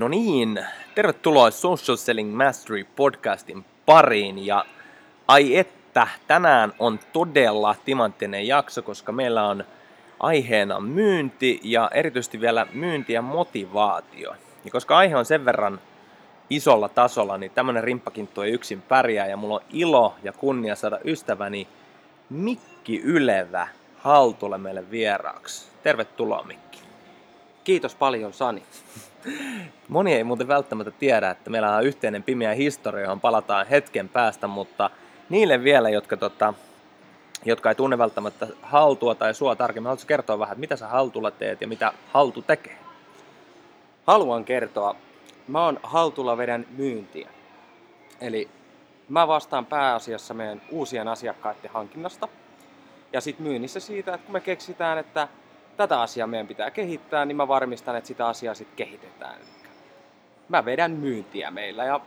No niin, tervetuloa Social Selling Mastery podcastin pariin ja ai että, tänään on todella timanttinen jakso, koska meillä on aiheena myynti ja erityisesti vielä myynti ja motivaatio. Ja koska aihe on sen verran isolla tasolla, niin tämmönen rimppakinttu ei yksin pärjää ja mulla on ilo ja kunnia saada ystäväni Mikki Ylevä Haltulle meille vieraaksi. Tervetuloa Mikki. Kiitos paljon Sani. Moni ei muuten välttämättä tiedä, että meillä on yhteinen pimeä historia, johon palataan hetken päästä, mutta niille vielä, jotka ei tunne välttämättä Haltua tai sua tarkemmin, haluatko kertoa vähän, että mitä sä Haltulla teet ja mitä Haltu tekee? Haluan kertoa. Mä oon Haltulla vedän myyntiä. Eli mä vastaan pääasiassa meidän uusien asiakkaiden hankinnasta ja sit myynnissä siitä, että kun me keksitään, että tätä asiaa meidän pitää kehittää, niin mä varmistan, että sitä asiaa sitten kehitetään. Eli mä vedän myyntiä meillä ja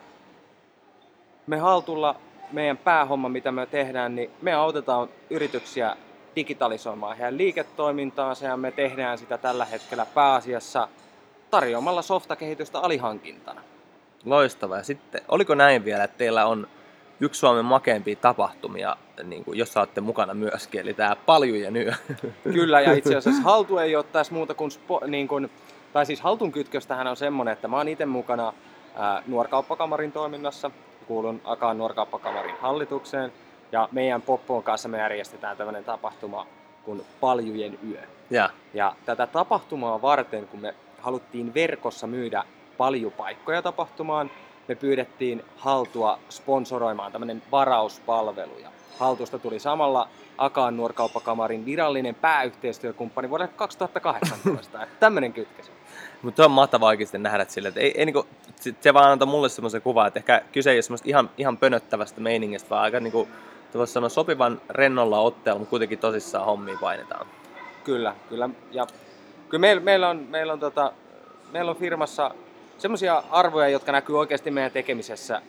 me Haltulla meidän päähomma, mitä me tehdään, niin me autetaan yrityksiä digitalisoimaan heidän liiketoimintaansa ja me tehdään sitä tällä hetkellä pääasiassa tarjoamalla softakehitystä alihankintana. Loistavaa. Ja sitten, oliko näin vielä, että teillä on yksi Suomen makeimpia tapahtumia, niin kuin, jossa olette mukana myöskin, eli tämä Paljujen yö. Kyllä, ja itse asiassa Haltu ei ole tässä muuta kuin, Haltun kytköstähän on semmoinen, että mä oon itse mukana Nuorkauppakamarin toiminnassa, kuulun Akaan Nuorkauppakamarin hallitukseen, ja meidän Poppoon kanssa me järjestetään tämmöinen tapahtuma kuin Paljujen yö. Ja tätä tapahtumaa varten, kun me haluttiin verkossa myydä paljupaikkoja tapahtumaan, me pyydettiin Haltua sponsoroimaan tämmöinen varauspalvelu. Ja Haltusta tuli samalla Akaan Nuorkauppakamarin virallinen pääyhteistyökumppani vuoden 2018. Tämmöinen kytkäs. Mutta se on mahtavaa oikeasti nähdä sille, että ei niinku, se vaan antaa mulle semmoisen kuvan, että ehkä kyse ei ole semmoista ihan pönöttävästä meiningistä, vaan aika niinku, voisi sanoa sopivan rennolla otteella, mutta kuitenkin tosissaan hommia painetaan. Kyllä. Ja kyllä meillä on firmassa sellaisia arvoja, jotka näkyy oikeasti meidän tekemisessä,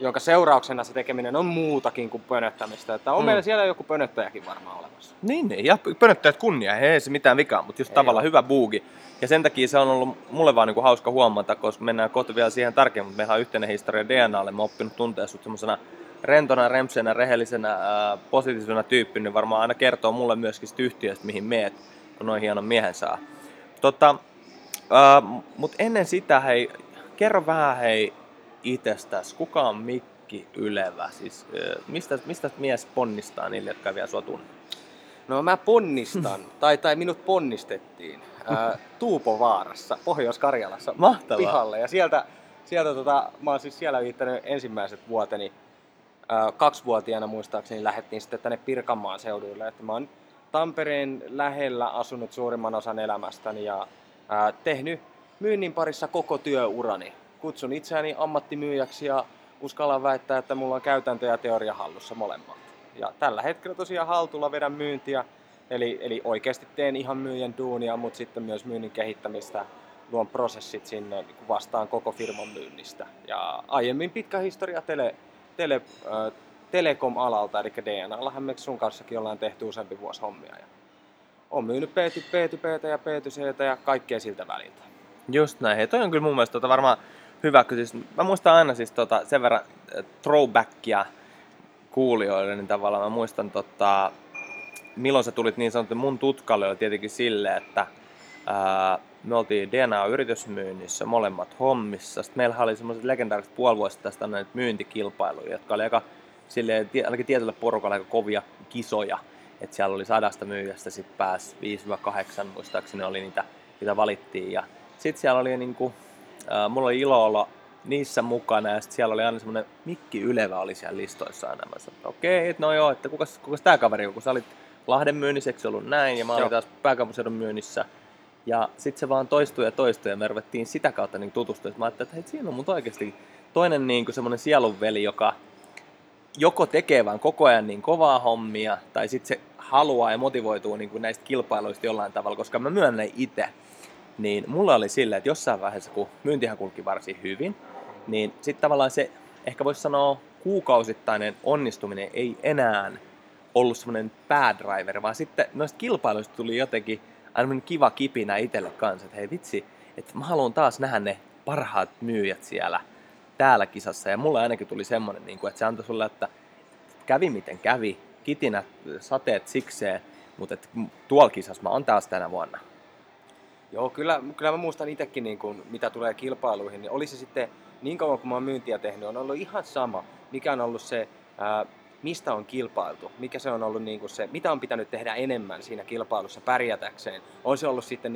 jonka seurauksena se tekeminen on muutakin kuin pönöttämistä. Että on meillä siellä joku pönöttäjäkin varmaan olemassa. Niin, ja pönöttäjät kunnia, ei se mitään vikaa, mutta just tavallaan hyvä buugi. Ja sen takia se on ollut mulle vaan niinku hauska huomata, koska mennään kohta vielä siihen tarkemmin, mutta meillä on yhteinen historia DNAlle. Mä oon oppinut tuntea sut semmoisena rentona, rempsenä, rehellisenä, positiivisena tyyppinä, niin varmaan aina kertoo mulle myöskin sit yhtiöstä, mihin meet, kun noin hienon miehen saa. Mutta ennen sitä, hei, kerro vähän itsestäsi, kuka on Mikki Ylevä? Siis, mistä mies ponnistaa niille, jotka ei vielä sua tunne? No mä ponnistan, tai minut ponnistettiin Tuupovaarassa, Pohjois-Karjalassa. Mahtavaa. Pihalle. Ja sieltä mä oon siis siellä viittänyt ensimmäiset vuoteni, 2-vuotiaana muistaakseni lähdettiin sitten tänne Pirkanmaan seuduille. Että mä oon Tampereen lähellä asunut suurimman osan elämästäni ja tehnyt myynnin parissa koko työurani. Kutsun itseäni ammattimyyjäksi ja uskallan väittää, että mulla on käytäntö ja teoria hallussa molemmat. Ja tällä hetkellä tosiaan Haltulla vedän myyntiä, eli oikeasti teen ihan myyjän duunia, mutta sitten myös myynnin kehittämistä, luon prosessit sinne vastaan koko firman myynnistä. Ja aiemmin pitkä historia telekom-alalta, eli DNA-allahan me sun kanssakin ollaan tehty useampi vuosi hommia. Olen myynyt P2P ja P2C ja kaikkea siltä väliltä. Just näin. Ja toi on kyllä mun mielestä varmaan hyvä, kun siis mä muistan aina siis sen verran throwbackia kuulijoille, niin tavallaan mä muistan milloin sä tulit niin sanottu mun tutkalle, oli tietenkin silleen, että me oltiin DNA-yritysmyynnissä molemmat hommissa. Sitten meillä oli semmoiset legendaariset puolivuosia tästä näitä myyntikilpailuja, jotka oli aika silleen, ainakin tietyllä porukalla aika kovia kisoja. Että siellä oli 100 myyjästä, sitten pääsi 5-8 muistaakseni oli niitä, mitä valittiin. Ja sitten siellä oli niinku, mulla oli ilo olla niissä mukana ja sitten siellä oli aina semmoinen Mikki Ylevä oli siellä listoissa aina. Mä sanoin, että okei, no joo, että kukas tää kaveri on, kun sä olit Lahden myynnissä, eikö se ollut näin? Ja mä olin taas pääkaupunkiseudun myynnissä. Ja sitten se vaan toistui ja me ruvettiin sitä kautta niin tutustua. Mä ajattelin, että hei, siinä on mut oikeasti toinen niinku semmoinen sielunveli, joka joko tekee vaan koko ajan niin kovaa hommia, tai sitten se haluaa ja motivoituu niin kuin näistä kilpailuista jollain tavalla, koska mä myönnän itse, niin mulla oli silleen, että jossain vaiheessa, kun myyntihän kulki varsin hyvin, niin sitten tavallaan se, ehkä voisi sanoa, kuukausittainen onnistuminen ei enää ollut semmoinen päädriver, vaan sitten noista kilpailuista tuli jotenkin aina kiva kipinä itselle kanssa, että hei vitsi, että mä haluan taas nähdä ne parhaat myyjät siellä täällä kisassa. Ja mulle ainakin tuli semmoinen, että se antoi sulle, että kävi miten kävi, kitinät, sateet sikseen, mutta tuolla kisassa mä oon taas tänä vuonna. Joo, kyllä mä muistan itsekin, mitä tulee kilpailuihin, niin oli se sitten niin kauan kuin mä oon myyntiä tehnyt, on ollut ihan sama, mikä on ollut se, mistä on kilpailtu, mikä se on ollut se, mitä on pitänyt tehdä enemmän siinä kilpailussa pärjätäkseen. On se ollut sitten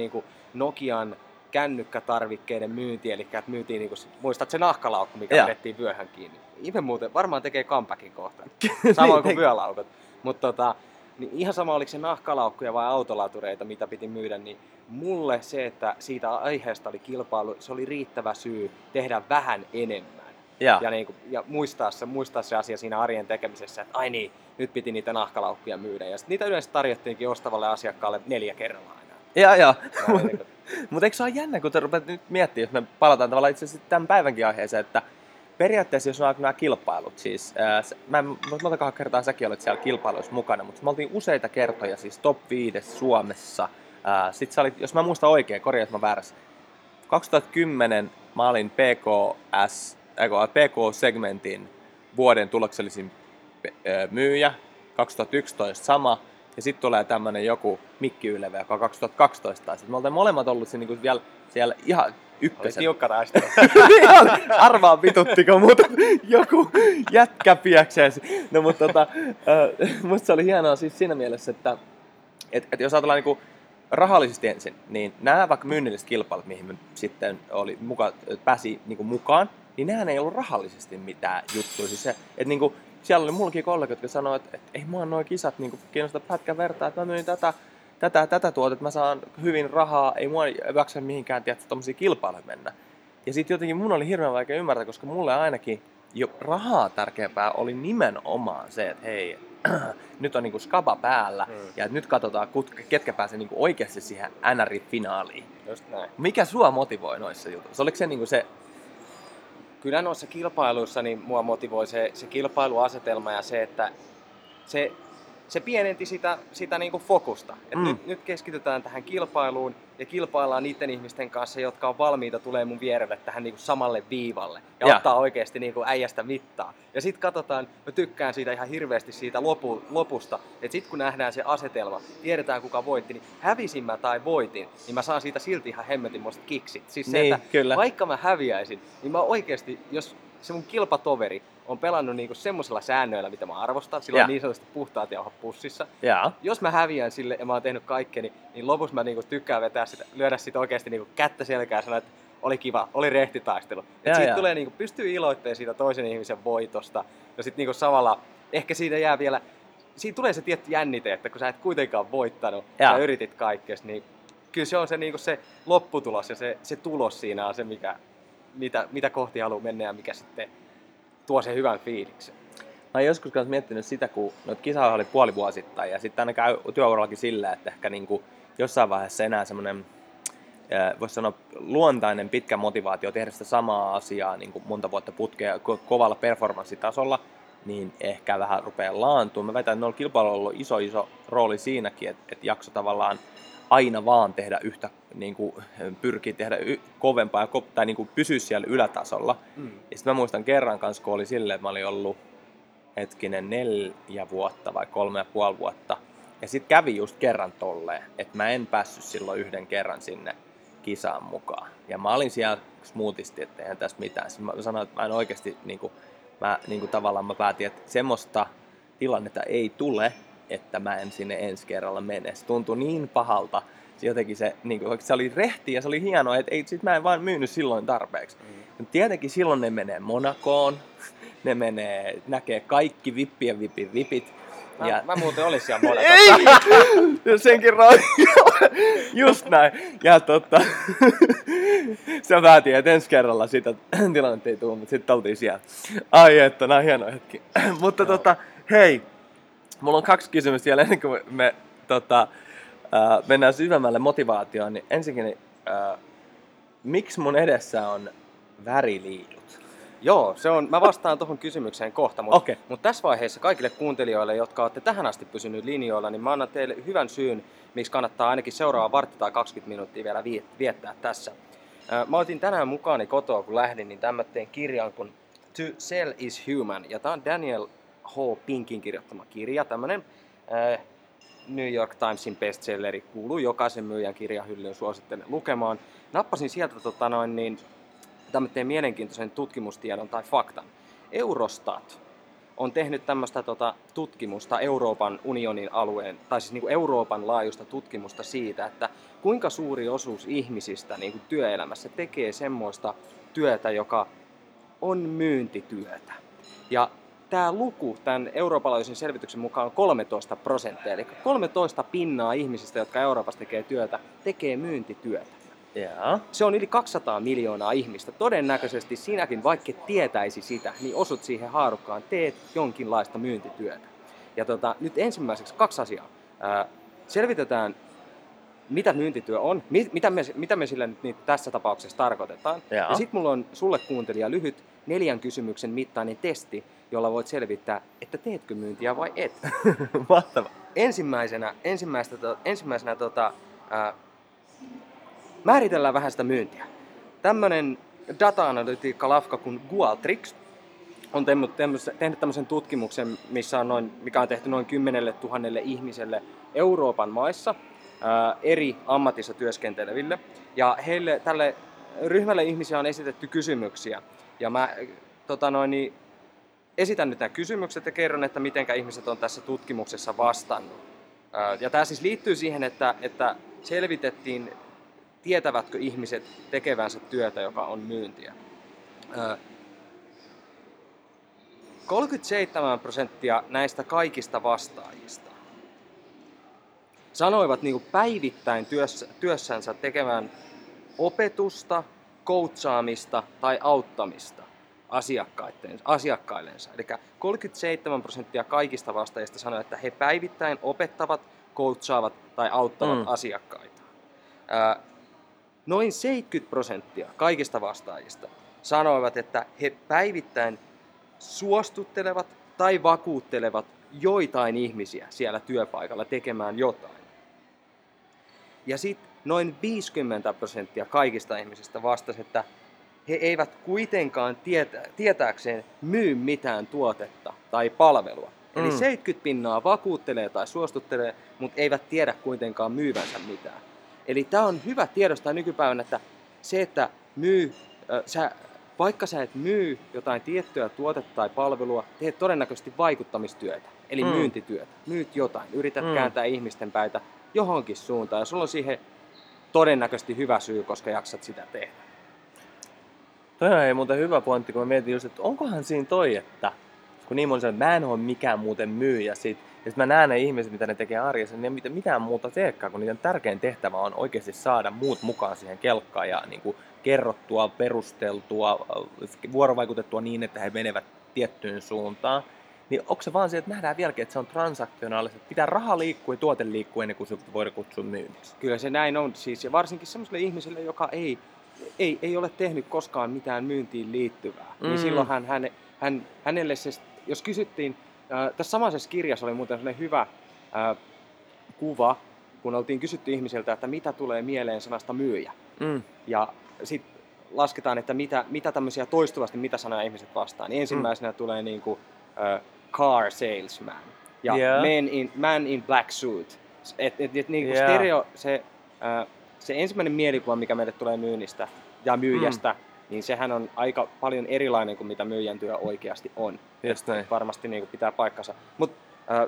Nokian kännykkätarvikkeiden myynti, eli että myytiin, muistat se nahkalaukku, mikä pidettiin vyöhän kiinni. Ihme muuten, varmaan tekee comebackin kohta, samoin kuin vyölaukut. Mutta niin ihan sama, oliko se nahkalaukkuja vai autolatureita, mitä piti myydä, niin mulle se, että siitä aiheesta oli kilpailu, se oli riittävä syy tehdä vähän enemmän. Ja muistaa se asia siinä arjen tekemisessä, että ai niin, nyt piti niitä nahkalaukkuja myydä. Ja sitten niitä yleensä tarjottiinkin ostavalle asiakkaalle 4 kerrallaan. Joo. Mutta eikö se ole jännä, kun te rupeat nyt miettimään, jos me palataan tavallaan itse asiassa tämän päivänkin aiheeseen, että periaatteessa jos on nämä kilpailut, siis montakaan kertaa säkin olet siellä kilpailuissa mukana, mutta me oltiin useita kertoja, siis top 5 Suomessa. Sitten sä olit, jos mä muistan oikein, korjaa, jos mä väärässä, 2010 mä olin PK-segmentin vuoden tuloksellisin myyjä, 2011 sama, ja sitten tulee tämmöinen joku Mikki Ylevä, joka on 2012 taisi. Me oltiin molemmat olleet niinku vielä siellä ihan ykkösen. Oli tiukka taistelu. Arvaan vituttiko, mutta joku jätkä piäkseesi. No mutta musta se oli hienoa siis siinä mielessä, että et jos ajatellaan niinku rahallisesti ensin, niin nämä vaikka myynnilliset kilpailut, mihin me sitten pääsi niinku mukaan, niin nehän ei ollut rahallisesti mitään juttuja. Siis niinku, siellä oli mullakin kollegat, jotka sanoivat, että ei mua nuo kisat niinku kiinnosta pätkän vertaa, että mä myin tätä tuotetta, mä saan hyvin rahaa, ei mua jaksa mihinkään tietää tommosia kilpailuja mennä. Ja sitten jotenkin mun oli hirveän vaikea ymmärtää, koska mulle ainakin jo rahaa tärkeämpää oli nimenomaan se, että hei, nyt on niinku skaba päällä ja nyt katsotaan, ketkä pääsee niinku oikeasti siihen NR-finaaliin. Just näin. Mikä sua motivoi noissa jutuissa? Oliko se niinku se... Kyllä noissa kilpailuissa niin mua motivoi se kilpailuasetelma ja se, että se pienenti sitä niin kuin fokusta. Et nyt keskitytään tähän kilpailuun ja kilpaillaan niiden ihmisten kanssa, jotka on valmiita tulee mun vierelle tähän niin kuin samalle viivalle ja ottaa oikeasti niin kuin äijästä mittaa. Ja sitten katsotaan, mä tykkään siitä ihan hirveästi siitä lopusta, että sitten kun nähdään se asetelma, tiedetään kuka voitti, niin hävisin mä tai voitin, niin mä saan siitä silti ihan hemmetin musta kiksit. Siis se, niin, että kyllä. Vaikka mä häviäisin, niin mä oikeasti, jos se mun kilpatoveri on pelannut niinku semmoisilla säännöillä, mitä mä arvostan. Sillä on niin sanotusti puhtaat jauhat pussissa. Jos mä häviän sille ja mä oon tehnyt kaikkeni, niin lopussa mä niinku tykkään vetää sitä, lyödä sitä oikeasti niinku kättä selkään ja sanoa, että oli kiva, oli rehti taistelu. Et siitä tulee niinku, pystyy iloitteen siitä toisen ihmisen voitosta. Ja sit niinku samalla, ehkä siitä jää vielä, siitä tulee se tietty jännite, että kun sä et kuitenkaan voittanut, sä yritit kaikkes, niin kyllä se on se, niinku se lopputulos ja se tulos siinä on se, mitä kohti haluaa mennä ja mikä sitten tuo sen hyvän fiiliksen. Mä oon joskus myös miettinyt sitä, kun noita kisaa oli puolivuosittain ja sitten aina käy työurallakin sillä, että ehkä niinku jossain vaiheessa enää semmoinen, voisi sanoa, luontainen pitkä motivaatio tehdä sitä samaa asiaa niinku monta vuotta putkea kovalla performanssitasolla, niin ehkä vähän rupeaa laantumaan. Mä väitän, että noilla kilpailuilla on ollut iso rooli siinäkin, että jakso tavallaan aina vaan tehdä yhtä, niin kuin pyrkii tehdä kovempaa tai niin kuin pysyä siellä ylätasolla. Ja sitten mä muistan kerran kanssa, kun oli silleen, että mä olin ollut 4 vuotta vai 3,5 vuotta. Ja sitten kävi just kerran tolleen, että mä en päässyt silloin yhden kerran sinne kisaan mukaan. Ja mä olin siellä smoothisti, että eihän tässä mitään. Sitten mä sanoin, että mä en oikeasti, tavallaan mä päätin, että semmoista tilannetta ei tule, että mä en sinne ensi kerralla mene. Se tuntui niin pahalta. Jotenkin se, se oli rehti ja se oli hienoa, että sit mä en vaan myynyt silloin tarpeeksi. Tietenkin silloin ne menee Monakoon, ne menee, näkee kaikki vippien vipit. Mä muuten olin siellä Monakossa. Ei! Senkin just näin. Ja sä päätin, että ensi kerralla sitä tilannetta ei tule, mutta sitten oltiin siellä. Ai että, nää on hieno hetki. Mutta hei. Mulla on 2 kysymystä vielä ennen kuin me mennään syvemmälle motivaatioon. Niin ensinnäkin, miksi mun edessä on väriliidut? Joo, mä vastaan tuohon kysymykseen kohta, mutta mut tässä vaiheessa kaikille kuuntelijoille, jotka olette tähän asti pysyneet linjoilla, niin mä annan teille hyvän syyn, miksi kannattaa ainakin seuraava vartti tai 20 minuuttia vielä viettää tässä. Mä otin tänään mukaani kotoa, kun lähdin, niin tämmötteen kirjan kuin To Sell is Human. Ja tää on Daniel H. Pinkin kirjoittama kirja. Tämmönen New York Timesin bestselleri, kuuluu jokaisen myyjän kirjahyllyyn, suosittelen lukemaan. Nappasin sieltä tämmötteen mielenkiintoisen tutkimustiedon tai faktan. Eurostat on tehnyt tämmöistä tutkimusta Euroopan unionin alueen, tai siis niinku Euroopan laajuista tutkimusta siitä, että kuinka suuri osuus ihmisistä niinku työelämässä tekee semmoista työtä, joka on myyntityötä. Ja tämä luku tämän eurooppalaisen selvityksen mukaan on 13%, eli 13% ihmisistä, jotka Euroopassa tekee työtä, tekee myyntityötä. Yeah. Se on yli 200 miljoonaa ihmistä. Todennäköisesti sinäkin, vaikka tietäisi sitä, niin osut siihen haarukkaan, teet jonkinlaista myyntityötä. Ja nyt ensimmäiseksi 2 asiaa. Selvitetään, mitä myyntityö on, mitä me sillä nyt tässä tapauksessa tarkoitetaan. Yeah. Ja sitten mulla on sulle kuuntelija lyhyt 4 kysymyksen mittainen testi, jolla voit selvittää, että teetkö myyntiä vai et. Mahtavaa. Ensimmäisenä määritellään vähän sitä myyntiä. Tämmönen data-analytiikkalafka kuin Goaltrix on tehnyt tämmöisen tutkimuksen, mikä on tehty noin 10 000 ihmiselle Euroopan maissa eri ammatissa työskenteleville. Ja heille, tälle ryhmälle ihmisiä on esitetty kysymyksiä. Ja mä esitän nyt nämä kysymykset ja kerron, että mitenkä ihmiset on tässä tutkimuksessa vastannut. Ja tämä siis liittyy siihen, että selvitettiin, tietävätkö ihmiset tekevänsä työtä, joka on myyntiä. 37% näistä kaikista vastaajista sanoivat niin kuin päivittäin työssänsä tekevän opetusta, coachaamista tai auttamista asiakkaillensa. Eli 37% kaikista vastaajista sanoi, että he päivittäin opettavat, coachaavat tai auttavat asiakkaita. Noin 70% kaikista vastaajista sanoivat, että he päivittäin suostuttelevat tai vakuuttelevat joitain ihmisiä siellä työpaikalla tekemään jotain. Ja sitten noin 50% kaikista ihmisistä vastasi, että he eivät kuitenkaan tietääkseen myy mitään tuotetta tai palvelua. Eli 70% vakuuttelee tai suostuttelee, mutta eivät tiedä kuitenkaan myyvänsä mitään. Eli tämä on hyvä tiedostaa nykypäivänä, että se, että vaikka sä et myy jotain tiettyä tuotetta tai palvelua, teet todennäköisesti vaikuttamistyötä, eli myyntityötä. Myyt jotain, yrität kääntää ihmisten päitä johonkin suuntaan, ja sulla on siihen todennäköisesti hyvä syy, koska jaksat sitä tehdä. Toi on muuten hyvä pointti, kun mä mietin just, että onkohan siinä toi, että kun niin moni sanoo, että mä en ole mikään muuten myyjä sit. Ja sitten mä näen ne ihmiset, mitä ne tekee arjessa, niin ei mitään muuta teekään, kun niiden tärkein tehtävä on oikeasti saada muut mukaan siihen kelkkaan ja niin kuin kerrottua, perusteltua, vuorovaikutettua niin, että he menevät tiettyyn suuntaan. Niin onko se vaan se, että nähdään vieläkin, että se on transaktionaalista, että pitää raha liikkua ja tuote liikkuu ennen kuin se voi kutsua myynniksi? Kyllä se näin on siis, ja varsinkin sellaiselle ihmiselle, joka ei ole tehnyt koskaan mitään myyntiin liittyvää, niin silloin hänelle se, jos kysyttiin, tässä samaisessa kirjassa oli muuten sellainen hyvä kuva, kun oltiin kysytty ihmisiltä, että mitä tulee mieleen sanasta myyjä. Ja sitten lasketaan, että mitä tämmöisiä toistuvasti, mitä sanoja ihmiset vastaan. Niin ensimmäisenä tulee niin kuin, car salesman ja man in black suit. Niin kuin stereo, se ensimmäinen mielikuva, mikä meille tulee myynnistä ja myyjästä, niin sehän on aika paljon erilainen kuin mitä myyjän työ oikeasti on. Just näin. Varmasti niin kuin pitää paikkansa. Mutta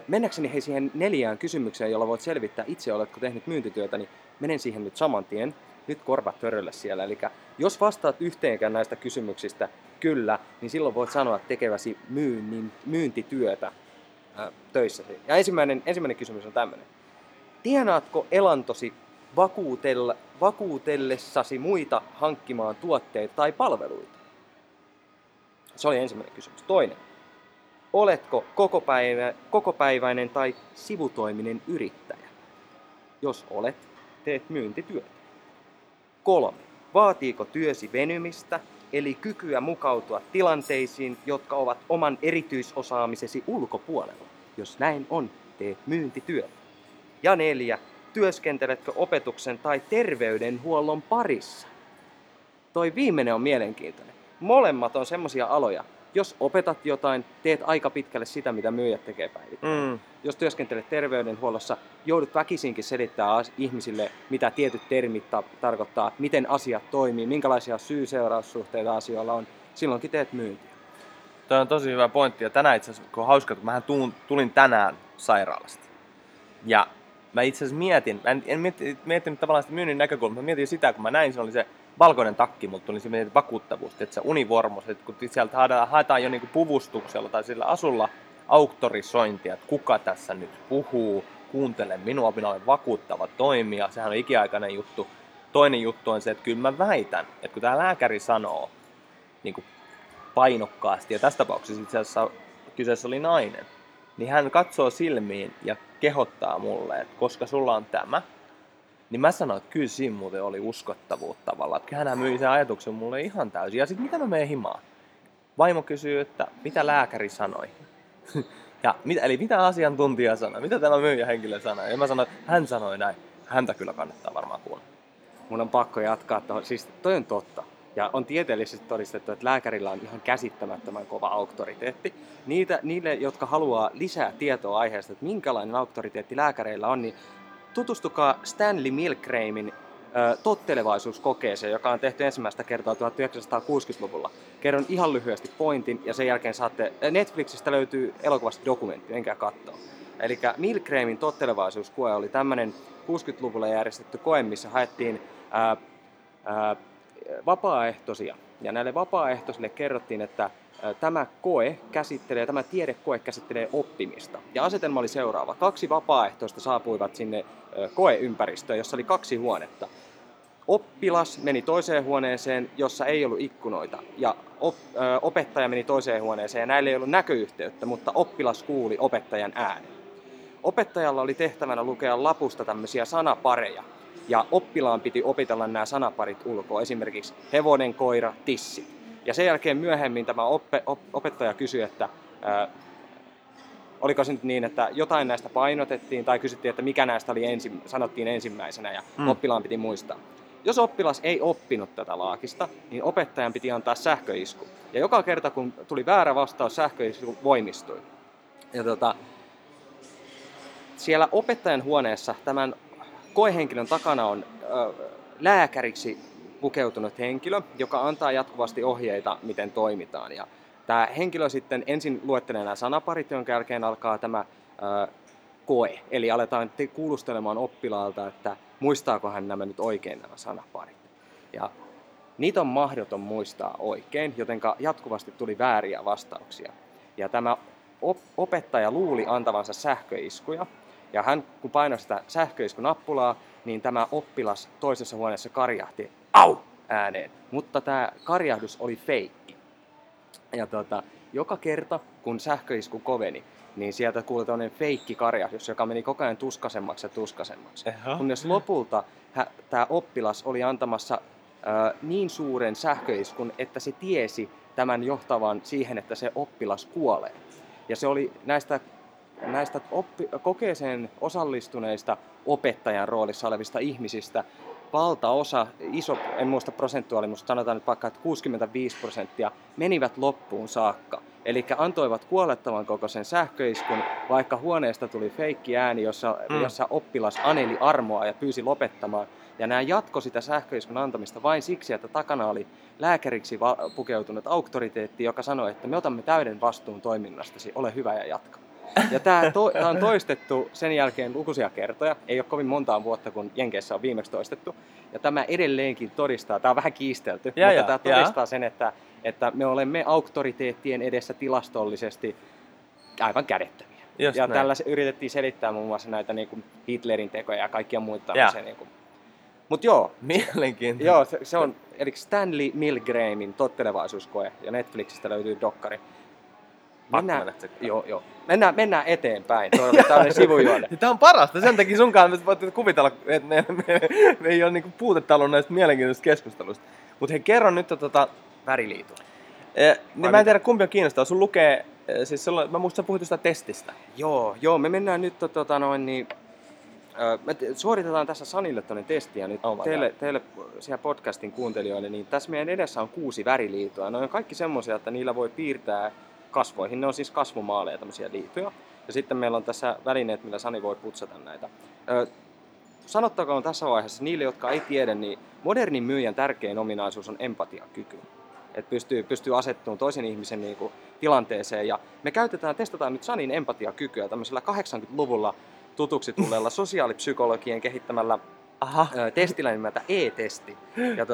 mennäkseni siihen 4 kysymykseen, jolla voit selvittää itse, oletko tehnyt myyntityötä, niin menen siihen nyt saman tien. Nyt korvat törölle siellä. Eli jos vastaat yhteenkään näistä kysymyksistä kyllä, niin silloin voit sanoa tekeväsi myyntityötä töissäsi. Ja ensimmäinen kysymys on tämmöinen. Tienaatko elantosi vakuutellessasi muita hankkimaan tuotteita tai palveluita? Se oli ensimmäinen kysymys. Toinen. Oletko kokopäiväinen tai sivutoiminen yrittäjä? Jos olet, teet myyntityötä. 3. Vaatiiko työsi venymistä, eli kykyä mukautua tilanteisiin, jotka ovat oman erityisosaamisesi ulkopuolella? Jos näin on, teet myyntityötä. Ja 4. Työskenteletkö opetuksen tai terveydenhuollon parissa? Toi viimeinen on mielenkiintoinen. Molemmat on semmoisia aloja. Jos opetat jotain, teet aika pitkälle sitä, mitä myyjät tekee päivittäin. Mm. Jos työskentelet terveydenhuollossa, joudut väkisinkin selittämään ihmisille, mitä tietyt termit tarkoittaa, miten asiat toimii, minkälaisia syy-seuraussuhteita asioilla on. Silloinkin teet myyntiä. Tämä on tosi hyvä pointti. Ja tänään itse asiassa, kun on hauska, kun mähän tulin tänään sairaalasta. Ja mä itse asiassa mietin, en miettinyt tavallaan sitä myynnin näkökulmaa, mä mietin sitä, kun mä näin, se oli se valkoinen takki, mutta tuli se vakuuttavuus, että se univormus, että kun sieltä haetaan jo niinku puvustuksella tai sillä asulla auktorisointia, että kuka tässä nyt puhuu, kuuntele minua, minä olen vakuuttava toimija, sehän on ikiaikainen juttu. Toinen juttu on se, että kyllä mä väitän, että kun tämä lääkäri sanoo niinku painokkaasti, ja tässä tapauksessa itse asiassa kyseessä oli nainen, niin hän katsoo silmiin ja kehottaa mulle, että koska sulla on tämä, niin mä sanoin, että kyllä siinä muuten oli uskottavuutta tavallaan. Että hän myi sen ajatuksen mulle ihan täysin. Ja sitten mitä mä menen himaan? Vaimo kysyy, että mitä lääkäri sanoi? Eli mitä asiantuntija sanoi? Mitä tämä myyjähenkilö sanoi? Ja mä sanoin, että hän sanoi näin. Häntä kyllä kannattaa varmaan kuunnella. Mun on pakko jatkaa tuohon. Siis toi on totta. Ja on tieteellisesti todistettu, että lääkärillä on ihan käsittämättömän kova auktoriteetti. Niille, jotka haluaa lisää tietoa aiheesta, että minkälainen auktoriteetti lääkäreillä on, niin tutustukaa Stanley Milgramin tottelevaisuuskokeeseen, joka on tehty ensimmäistä kertaa 1960-luvulla. Kerron ihan lyhyesti pointin ja sen jälkeen saatte... Netflixistä löytyy elokuvasta dokumentti, enkä katsoa. Eli Milgramin tottelevaisuuskoe oli tämmöinen 60-luvulla järjestetty koe, missä haettiin vapaaehtoisia. Ja näille vapaaehtoisille kerrottiin, että tämä tiedekoe käsittelee oppimista. Ja asetelma oli seuraava. 2 vapaaehtoista saapuivat sinne koeympäristöön, jossa oli 2 huonetta. Oppilas meni toiseen huoneeseen, jossa ei ollut ikkunoita. Ja opettaja meni toiseen huoneeseen, ja näillä ei ollut näköyhteyttä, mutta oppilas kuuli opettajan äänen. Opettajalla oli tehtävänä lukea lapusta tämmöisiä sanapareja. Ja oppilaan piti opetella nämä sanaparit ulkoa, esimerkiksi hevonen, koira, tissi. Ja sen jälkeen myöhemmin tämä opettaja kysyi, että oliko se nyt niin, että jotain näistä painotettiin tai kysyttiin, että mikä näistä oli sanottiin ensimmäisenä ja oppilaan piti muistaa. Jos oppilas ei oppinut tätä laakista, niin opettajan piti antaa sähköisku. Ja joka kerta, kun tuli väärä vastaus, sähköisku voimistui. Ja siellä opettajan huoneessa tämän koehenkilön takana on lääkäriksi pukeutunut henkilö, joka antaa jatkuvasti ohjeita, miten toimitaan. Ja tämä henkilö sitten ensin luettelee nämä sanaparit, jonka jälkeen alkaa tämä koe. Eli aletaan kuulustelemaan oppilaalta, että muistaako hän nämä nyt oikein nämä sanaparit. Ja niitä on mahdoton muistaa oikein, jotenka jatkuvasti tuli vääriä vastauksia. Ja tämä opettaja luuli antavansa sähköiskuja. Ja hän, kun painoi sitä sähköiskunappulaa, niin tämä oppilas toisessa huoneessa karjahti au ääneen. Mutta tämä karjahdus oli feikki. Ja joka kerta, kun sähköisku koveni, niin sieltä kuuli tämmöinen feikki karjahdus, joka meni koko ajan tuskaisemmaksi ja tuskaisemmaksi. Kunnes lopulta tämä oppilas oli antamassa niin suuren sähköiskun, että se tiesi tämän johtavan siihen, että se oppilas kuolee. Ja se oli näistä kokeeseen osallistuneista opettajan roolissa olevista ihmisistä valtaosa, en muista prosentuaalimusta, sanotaan nyt vaikka, että 65% menivät loppuun saakka. Eli antoivat kuolettavan kokoisen sähköiskun, vaikka huoneesta tuli feikki ääni, jossa oppilas aneli armoa ja pyysi lopettamaan. Ja nämä jatkoi sitä sähköiskun antamista vain siksi, että takana oli lääkäriksi pukeutunut auktoriteetti, joka sanoi, että me otamme täyden vastuun toiminnastasi, ole hyvä ja jatka. Ja tämä on toistettu sen jälkeen lukuisia kertoja. Ei ole kovin montaa vuotta, kun Jenkeissä on viimeksi toistettu. Ja tämä edelleenkin todistaa, tämä on vähän kiistelty, mutta tämä todistaa sen, että me olemme auktoriteettien edessä tilastollisesti aivan kädettömiä. Just ja näin. Tällä yritettiin selittää muun muassa näitä niin kuin Hitlerin tekoja ja kaikkia muita. Niin kuin. Mut joo. Mielenkiintoinen. Joo, se on eli Stanley Milgramin tottelevaisuuskoe ja Netflixistä löytyy dokkari. Mennään eteenpäin. Tämä on sivujuone. Tämä on parasta. Sen takia sunkaan me voitte kuvitella, että me ei ole niinku puutetta ollut näistä mielenkiintoisista keskusteluista. Mutta hei, kerron nyt Väriliiton. Mä en tiedä, kumpi on kiinnostaa. Sun lukee, mä muistan, sä puhuit testistä. Joo, me mennään nyt Me suoritetaan tässä Sanille tuonne testiä nyt teille siellä podcastin kuuntelijoille, niin tässä meidän edessä on 6 väriliitoja. Ne on kaikki semmoisia, että niillä voi piirtää kasvoihin. Ne on siis kasvomaaleja tämmöisiä liitoja. Ja sitten meillä on tässä välineet, millä Sani voi putsata näitä. Sanottakoon tässä vaiheessa niille, jotka ei tiedä, niin modernin myyjän tärkein ominaisuus on empatiakyky. Että pystyy asettumaan toisen ihmisen niin kuin tilanteeseen. Ja me testataan nyt Sanin empatiakykyä tämmöisellä 80-luvulla tutuksi tulleella sosiaalipsykologien kehittämällä testillä nimeltä E-testi. Ja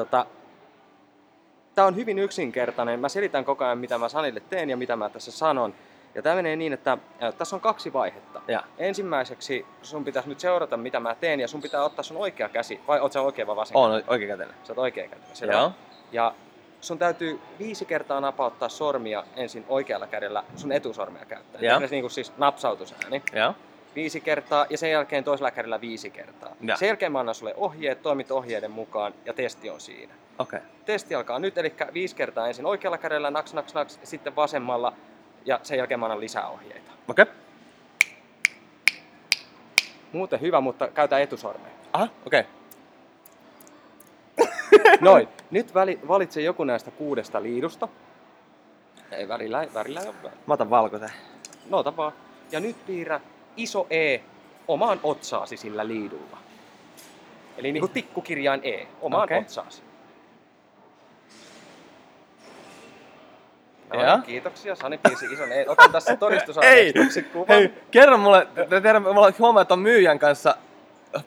tämä on hyvin yksinkertainen. Mä selitän koko ajan, mitä mä Sanille teen ja mitä mä tässä sanon. Ja tämä menee niin, että tässä on 2 vaihetta. Ja. Ensimmäiseksi sun pitäisi nyt seurata, mitä mä teen, ja sun pitää ottaa sun oikea käsi. Vai oot sä oikein vai vasen? Oon oikeakätinen. Sä oot oikeakätinen. Ja sun täytyy 5 kertaa napauttaa sormia ensin oikealla kädellä, sun etusormia käyttää. Ja. Eli niin kuin siis napsautusääni. Ja. 5 kertaa ja sen jälkeen toisella kädellä 5 kertaa. Ja. Sen jälkeen mä annan sulle ohjeet, toimit ohjeiden mukaan ja testi on siinä. Okay. Testi alkaa nyt, eli 5 kertaa ensin oikealla kädellä, naks, naks, naks, sitten vasemmalla. Ja sen jälkeen mä annan lisää ohjeita. Okei. Okay. Muuten hyvä, mutta käytä etusormea. Aha, okei. Okay. Noin. Nyt valitse joku näistä 6 liidusta. Ei, värillä ei ole. Mä otan valkoisen. No ota vaan. Ja nyt piirrä iso E omaan otsaasi sillä liidulla. Eli niin kuin tikkukirjain E omaan otsaasi. No, kiitoksia. Sani piirsi ison E. Otan tässä todistusaineistoksi kuvan. Hei, kerro mulle. Mulla huomaa, että on myyjän kanssa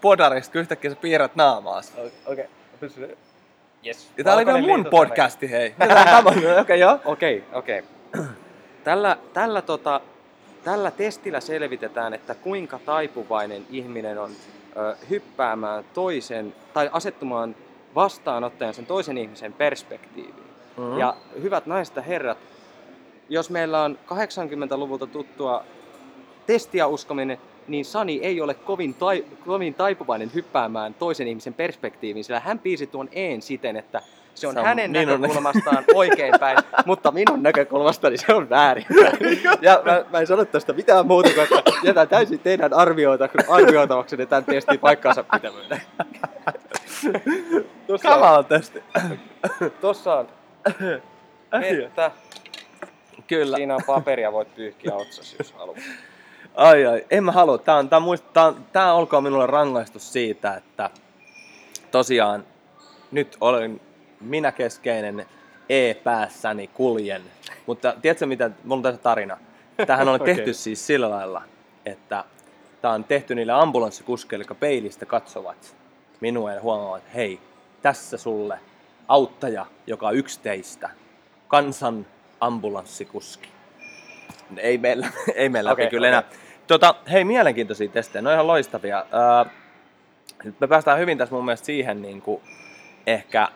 podariksi, kun yhtäkkiä sä piirrät naamaasi. Okei. Okay. Yes. Ja tää oli vielä mun podcasti, hei. Okei. Tällä testillä selvitetään, että kuinka taipuvainen ihminen on hyppäämään toisen tai asettumaan vastaanottajan sen toisen ihmisen perspektiiviin. Mm-hmm. Ja hyvät naiset ja herrat, jos meillä on 80-luvulta tuttua testiä uskominen, niin Sani ei ole kovin taipuvainen hyppäämään toisen ihmisen perspektiiviin, sillä hän piirsi tuon E:n siten, että se on hänen näkökulmastaan oikein päin, mutta minun näkökulmastani se on väärin. Ja mä en sano tästä mitään muuta, koska jätän täysin teidän arvioitavaksenne tämän testin paikkaansa pitämään. Kamaa on testi. Tuossa on vettä. Kyllä. Siinä on paperia, voit pyyhkiä otsasi, jos haluat. Ai, en mä halua. Tää olkoon minulle rangaistus siitä, että tosiaan nyt olen minä keskeinen E-päässäni kuljen. Mutta tiedätkö mitä, mulla on tässä tarina. Tämähän on tehty siis sillä lailla, että tää on tehty niille ambulanssikuskeille, jotka peilistä katsovat minua ja huomaavat, että hei, tässä sulle auttaja, joka on yksi teistä. Kansan ambulanssikuski. Ei meillä kyllä enää. Hei, mielenkiintoisia testejä. Ne on ihan loistavia. Me päästään hyvin tässä mun mielestä siihen, niin kuin ehkä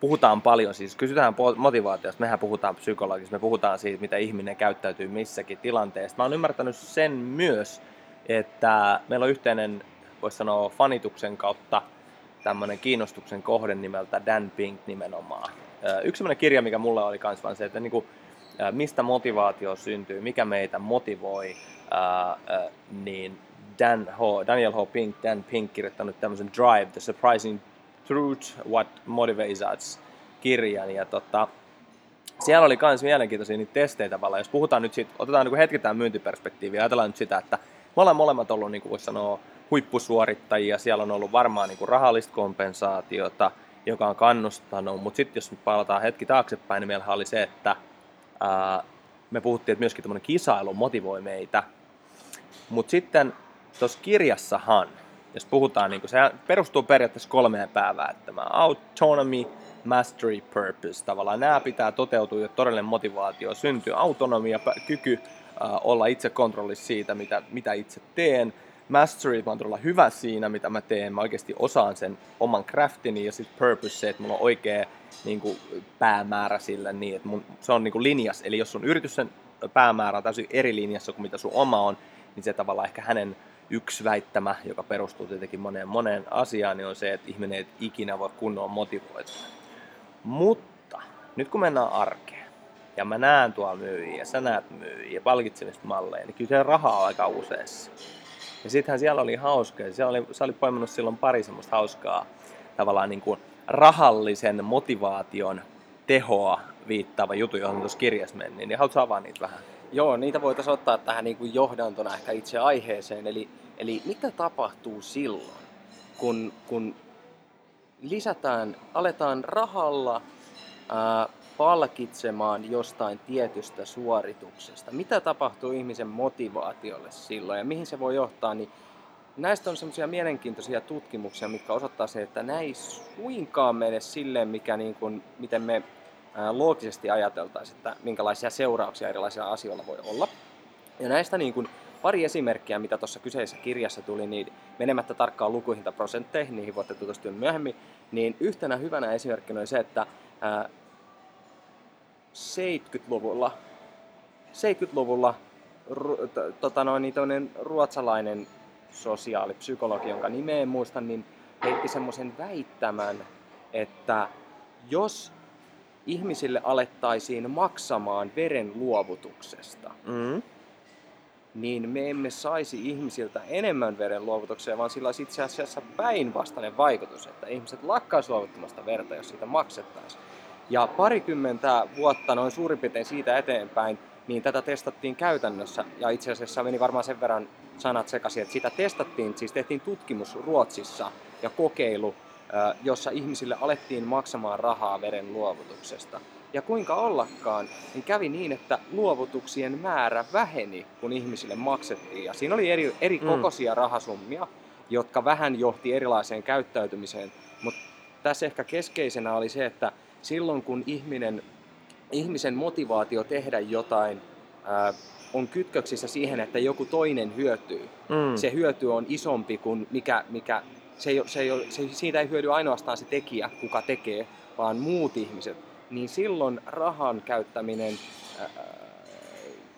puhutaan paljon. Siis kysytään motivaatiosta. Mehän puhutaan psykologista. Me puhutaan siitä, mitä ihminen käyttäytyy missäkin tilanteessa. Mä oon ymmärtänyt sen myös, että meillä on yhteinen, voisi sanoa, fanituksen kautta tämmöinen kiinnostuksen kohde nimeltä Dan Pink nimenomaan. Yksi semmoinen kirja, mikä mulle oli kans vaan se, että niin kuin, mistä motivaatio syntyy, mikä meitä motivoi, niin Daniel H. Pink, Dan Pink kirjoittanut tämmöisen Drive: The Surprising Truth What Motivates Us -kirjan. Ja siellä oli kans mielenkiintoisia niitä testejä tavallaan. Jos puhutaan nyt siitä, otetaan niin hetki tämän myyntiperspektiiviä, ajatellaan nyt sitä, että me ollaan molemmat ollut, niin kuin voisi sanoa, huippusuorittajia. Siellä on ollut varmaan niin kuin rahallista kompensaatiota, joka on kannustanut, mutta sitten jos me palataan hetki taaksepäin, niin meillä oli se, että me puhuttiin, että myöskin tämmöinen kisailu motivoi meitä. Mutta sitten tuossa kirjassahan, jos puhutaan, niin se perustuu periaatteessa 3 pääväyttämään. Autonomy, mastery, purpose. Tavallaan nämä pitää toteutua, ja todellinen motivaatio syntyy. Autonomia, kyky olla itse kontrollissa siitä, mitä itse teen. Mastery, mä oon todella hyvä siinä, mitä mä teen. Mä oikeasti osaan sen oman craftini, ja sitten purpose se, että mulla on oikea niin kuin päämäärä sillä niin, että se on niin kuin linjas. Eli jos sun yrityksen päämäärä on täysin eri linjassa kuin mitä sun oma on, niin se tavallaan ehkä hänen yksi väittämä, joka perustuu tietenkin moneen asiaan, niin on se, että ihminen ei ikinä voi kunnolla motivoitua. Mutta nyt kun mennään arkeen, ja mä näen tuolla myyjiä, sä näet myyjiä, palkitsemismalleja, niin kyllä se rahaa on aika useassa. Ja sittenhän siellä oli hauska. Sä olit poiminut silloin pari semmoista hauskaa tavallaan niin kuin rahallisen motivaation tehoa viittaava jutu, johon tuossa kirjassa meni. Niin haluatko avaa niitä vähän? Joo, niitä voitaisiin ottaa tähän niin kuin johdantona ehkä itse aiheeseen. Eli mitä tapahtuu silloin, kun aletaan rahalla palkitsemaan jostain tietystä suorituksesta? Mitä tapahtuu ihmisen motivaatiolle silloin ja mihin se voi johtaa? Niin näistä on semmoisia mielenkiintoisia tutkimuksia, mitkä osoittaa se, että näin suinkaan mene silleen, miten me loogisesti ajateltaisiin, että minkälaisia seurauksia erilaisilla asioilla voi olla. Ja näistä pari esimerkkiä, mitä tuossa kyseisessä kirjassa tuli, niin menemättä tarkkaan lukuihin tai prosentteihin, niihin voitte tutustua myöhemmin, niin yhtenä hyvänä esimerkkinä on se, että 70-luvulla ruotsalainen sosiaalipsykologi, jonka nimeä en muista, niin heitti semmoisen väittämän, että jos ihmisille alettaisiin maksamaan veren luovutuksesta, niin me emme saisi ihmisiltä enemmän veren luovutuksia, vaan sillä olisi itse asiassa päinvastainen vaikutus, että ihmiset lakkaisivat luovuttamasta verta, jos siitä maksettaisiin. Ja 20 vuotta noin suurin piirtein siitä eteenpäin, niin tätä testattiin käytännössä, ja itse asiassa meni varmaan sen verran sanat sekaisin, että sitä testattiin, siis tehtiin tutkimus Ruotsissa ja kokeilu, jossa ihmisille alettiin maksamaan rahaa veren luovutuksesta. Ja kuinka ollakaan, niin kävi niin, että luovutuksien määrä väheni, kun ihmisille maksettiin. Ja siinä oli eri kokoisia rahasummia, jotka vähän johti erilaiseen käyttäytymiseen. Mutta tässä ehkä keskeisenä oli se, että silloin kun ihmisen motivaatio tehdä jotain on kytköksissä siihen, että joku toinen hyötyy. Se hyöty on isompi kuin mikä siitä ei hyödy ainoastaan se tekijä, kuka tekee, vaan muut ihmiset. Niin silloin rahan käyttäminen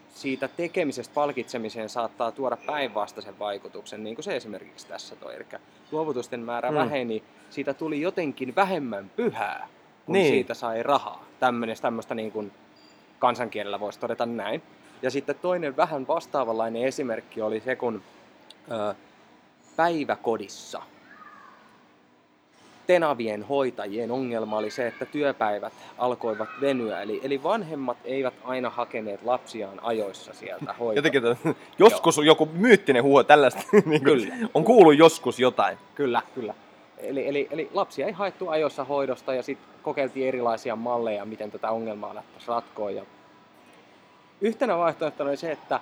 siitä tekemisestä palkitsemiseen saattaa tuoda päinvastaisen vaikutuksen, niin kuin se esimerkiksi tässä toi. Eli luovutusten määrä väheni, siitä tuli jotenkin vähemmän pyhää, kun siitä sai rahaa. Tämmöistä niin kuin kansankielellä voisi todeta näin. Ja sitten toinen vähän vastaavanlainen esimerkki oli se, kun päiväkodissa tenavien hoitajien ongelma oli se, että työpäivät alkoivat venyä. Eli vanhemmat eivät aina hakeneet lapsiaan ajoissa sieltä hoitoon. Joskus on joku myyttinen huo tällaista. On kuullut joskus jotain. Kyllä. Eli lapsia ei haettu ajoissa hoidosta ja sitten kokeiltiin erilaisia malleja, miten tätä ongelmaa lähtäisiin ratkoon. Ja yhtenä vaihtoehtona oli se, että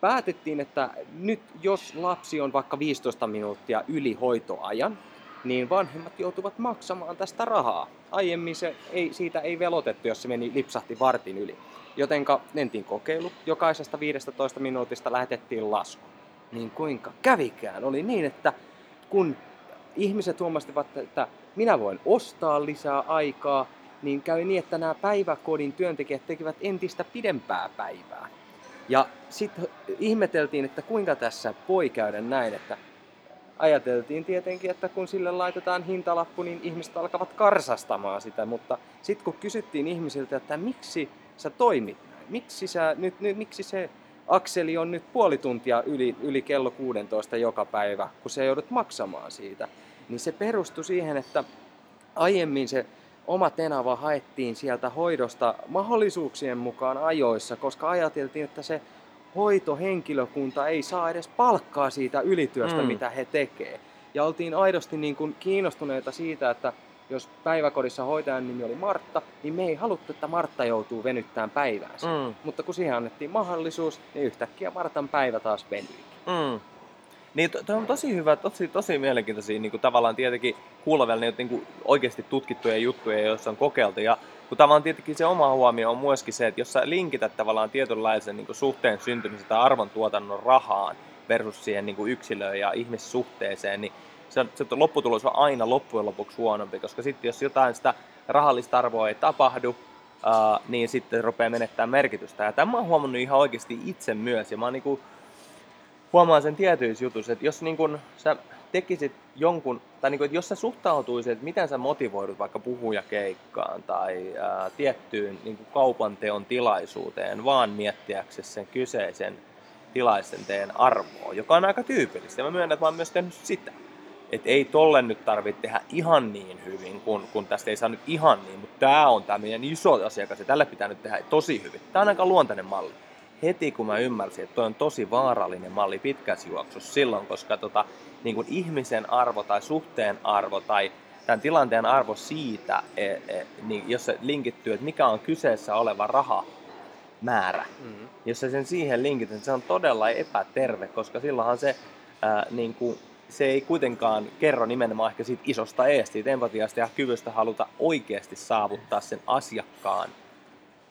päätettiin, että nyt jos lapsi on vaikka 15 minuuttia yli hoitoajan, niin vanhemmat joutuvat maksamaan tästä rahaa. Aiemmin siitä ei velotettu, jos se lipsahti vartin yli. Jotenka mentiin kokeilu. Jokaisesta 15 minuutista lähetettiin lasku. Niin kuinka kävikään? Oli niin, että kun ihmiset huomasivat, että minä voin ostaa lisää aikaa, niin käy niin, että nämä päiväkodin työntekijät tekevät entistä pidempää päivää. Ja sitten ihmeteltiin, että kuinka tässä voi käydä näin, että ajateltiin tietenkin, että kun sille laitetaan hintalappu, niin ihmiset alkavat karsastamaan sitä, mutta sitten kun kysyttiin ihmisiltä, että miksi sä toimit näin, miksi se akseli on nyt puoli tuntia yli kello 16 joka päivä, kun sä joudut maksamaan siitä, niin se perustui siihen, että aiemmin se oma tenava haettiin sieltä hoidosta mahdollisuuksien mukaan ajoissa, koska ajateltiin, että se hoitohenkilökunta ei saa edes palkkaa siitä ylityöstä, mitä he tekee. Ja oltiin aidosti niin kuin kiinnostuneita siitä, että jos päiväkodissa hoitajan nimi oli Martta, niin me ei haluttu, että Martta joutuu venyttämään päiväänsä. Mutta kun siihen annettiin mahdollisuus, niin yhtäkkiä Martan päivä taas venyikin. Niin, toi on tosi hyvä, tosi mielenkiintoisia niin kuin tavallaan tietenkin kuulla vielä niin oikeasti tutkittuja juttuja, joissa on kokeiltu. Ja kun tavallaan tietenkin se oma huomio on myöskin se, että jos sä linkität tavallaan tietynlaisen niin kuin suhteen syntymisen tai arvontuotannon rahaan versus siihen niin kuin yksilöön ja ihmissuhteeseen, niin se lopputulos on aina loppujen lopuksi huonompi, koska sitten jos jotain sitä rahallista arvoa ei tapahdu, niin sitten se rupeaa menettämään merkitystä. Ja tämä mä oon huomannut ihan oikeasti itse myös, ja mä oon niin kuin huomaan sen tietyissä jutuissa, että jos niin kun sä tekisit jonkun, tai niin kun, että jos sä suhtautuisit, että miten sä motivoidut vaikka puhujakeikkaan tai tiettyyn niin kun kaupanteon tilaisuuteen, vaan miettiäksesi sen kyseisen tilaisen teen arvoa, joka on aika tyypillistä. Ja mä myönnän, että mä oon myös tehnyt sitä. Että ei tolle nyt tarvitse tehdä ihan niin hyvin, kun tästä ei saa nyt ihan niin, mutta tää on tää meidän iso asiakas ja tällä pitää nyt tehdä tosi hyvin. Tää on aika luontainen malli. Heti kun mä ymmärsin, että toi on tosi vaarallinen malli pitkässä juoksussa silloin, koska niin kun ihmisen arvo tai suhteen arvo tai tämän tilanteen arvo siitä, niin jos se linkittyy, että mikä on kyseessä oleva rahamäärä, jos sä sen siihen linkität, niin se on todella epäterve, koska silloinhan se niin kuin se ei kuitenkaan kerro nimenomaan ehkä siitä isosta eestä, empatiasta ja kyvystä haluta oikeasti saavuttaa sen asiakkaan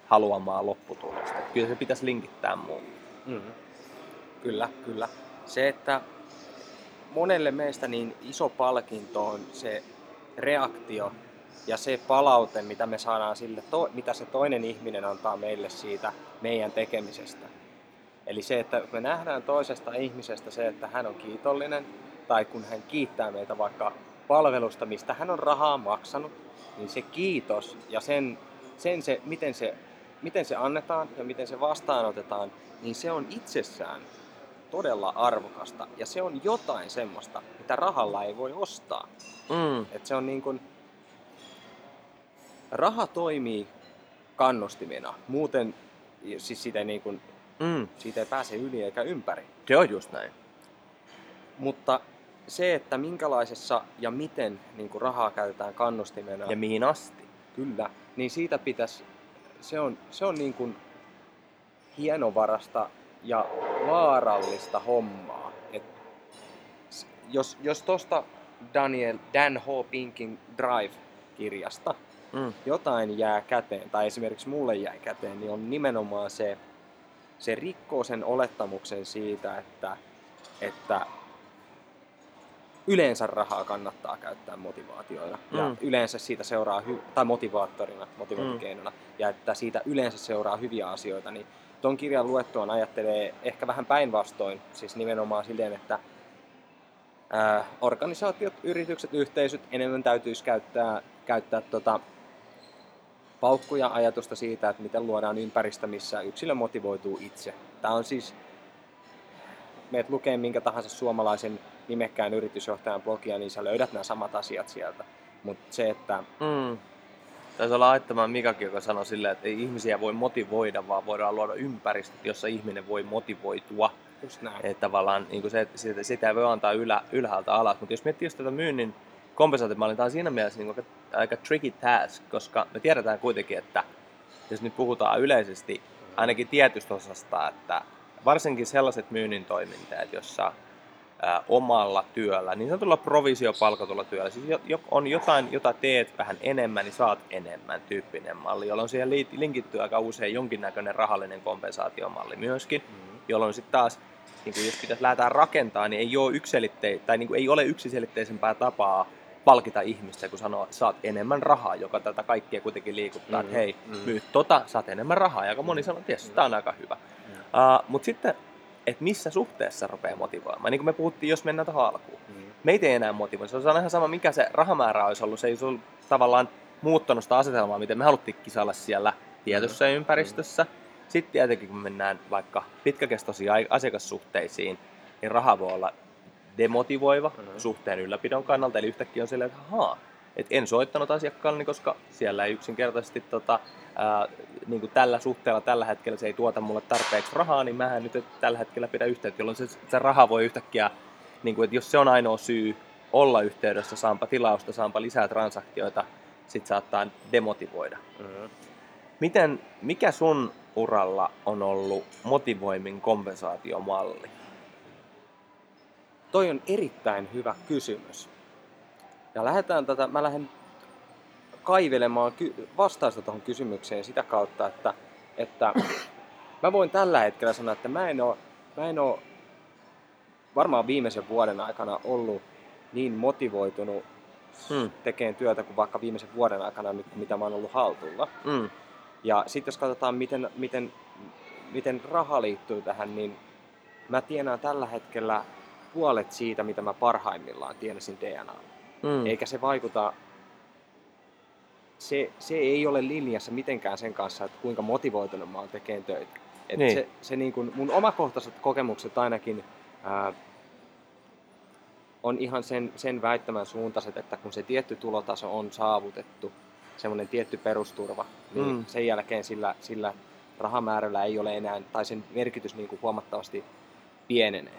haluamaa lopputulosta. Kyllä se pitäisi linkittää muuhun. Mm-hmm. Kyllä, kyllä. Se, että monelle meistä niin iso palkinto on se reaktio ja se palaute, mitä me saadaan sille, mitä se toinen ihminen antaa meille siitä meidän tekemisestä. Eli se, että me nähdään toisesta ihmisestä se, että hän on kiitollinen, tai kun hän kiittää meitä vaikka palvelusta, mistä hän on rahaa maksanut, niin se kiitos ja miten se annetaan ja miten se vastaanotetaan, niin se on itsessään todella arvokasta. Ja se on jotain semmoista, mitä rahalla ei voi ostaa. Et se on niin kuin, raha toimii kannustimena, muuten siis sitä niin kuin, siitä ei pääse yli eikä ympäri. Se on just näin. Mutta se, että minkälaisessa ja miten niin kuin rahaa käytetään kannustimena. Ja mihin asti. Kyllä. Niin siitä pitäisi, se on niin kuin hienovarasta ja vaarallista hommaa. Et jos tuosta Dan H. Pinkin Drive-kirjasta jotain jää käteen, tai esimerkiksi mulle jäi käteen, niin on nimenomaan se rikkoo sen olettamuksen siitä, että yleensä rahaa kannattaa käyttää motivaatioina ja yleensä siitä seuraa tai motivaattikeinona ja että siitä yleensä seuraa hyviä asioita, niin ton kirjan luettuaan ajattelee ehkä vähän päinvastoin, siis nimenomaan silleen, että organisaatiot, yritykset, yhteisöt enemmän täytyisi käyttää paukkuja ajatusta siitä, että miten luodaan ympäristö, missä yksilö motivoituu itse. Tämä on siis, meet lukee minkä tahansa suomalaisen nimekkään yritysjohtajan blogia, niin sä löydät nämä samat asiat sieltä. Mutta se, että... Taisi olla Aittamaan Mikakin, joka sanoi silleen, että ei ihmisiä voi motivoida, vaan voidaan luoda ympäristöt, jossa ihminen voi motivoitua. Just näin. Että tavallaan niin se, että sitä ei voi antaa ylhäältä alas. Mutta jos miettii just tätä myynnin kompensaatiomallin, tämä on siinä mielessä niin aika tricky task, koska me tiedetään kuitenkin, että jos nyt puhutaan yleisesti ainakin tietystä osasta, että varsinkin sellaiset myynnin toiminteet, jossa omalla työllä, niin sanotulla provisiopalkatulla työllä, siis on jotain, jota teet vähän enemmän, niin saat enemmän tyyppinen malli, jolloin siihen linkittyy aika usein jonkinnäköinen rahallinen kompensaatiomalli myöskin, jolloin sitten taas, niin kun jos pitäisi lähteä rakentamaan, niin ei ole yksiselitteisempää tapaa palkita ihmistä, kun sanoo, että saat enemmän rahaa, joka tätä kaikkea kuitenkin liikuttaa, että hei, myy saat enemmän rahaa, ja aika moni sanoo, että yes, tämä on aika hyvä. Mutta sitten, että missä suhteessa rupeaa motivoimaan, niin kuin me puhuttiin, jos mennään tuohon alkuun. Meitä ei enää motivoi, se on ihan sama, mikä se rahamäärä olisi ollut, se ei ole tavallaan muuttanut sitä asetelmaa, miten me haluttiin kisalla siellä tietyssä ympäristössä. Sitten tietenkin, kun mennään vaikka pitkäkestoisiin asiakassuhteisiin, niin raha voi olla demotivoiva suhteen ylläpidon kannalta, eli yhtäkkiä on silleen, että että en soittanut asiakkaalle, koska siellä ei yksinkertaisesti niin kuin tällä suhteella tällä hetkellä se ei tuota mulle tarpeeksi rahaa, niin mähän nyt tällä hetkellä pidä yhteyttä, jolloin se raha voi yhtäkkiä, niin kuin, että jos se on ainoa syy olla yhteydessä, saanpa tilausta, saanpa lisää transaktioita, sit saattaa demotivoida. Mikä sun uralla on ollut motivoimin kompensaatiomalli? Toi on erittäin hyvä kysymys. Ja mä lähden kaivelemaan vastausta tuohon kysymykseen sitä kautta, että mä voin tällä hetkellä sanoa, että mä en ole varmaan viimeisen vuoden aikana ollut niin motivoitunut tekemään työtä kuin vaikka viimeisen vuoden aikana nyt, mitä mä oon ollut Haltulla. Ja sitten jos katsotaan, miten raha liittyy tähän, niin mä tienaan tällä hetkellä puolet siitä, mitä mä parhaimmillaan tienasin DNAlla. Eikä se vaikuta, se ei ole linjassa mitenkään sen kanssa, että kuinka motivoitunut mä oon tekemään töitä. Et niin. Se niin kuin mun omakohtaiset kokemukset ainakin on ihan sen väittämän suuntaiset, että kun se tietty tulotaso on saavutettu, semmoinen tietty perusturva, niin sen jälkeen sillä rahamäärällä ei ole enää, tai sen merkitys niin kuin huomattavasti pienenee.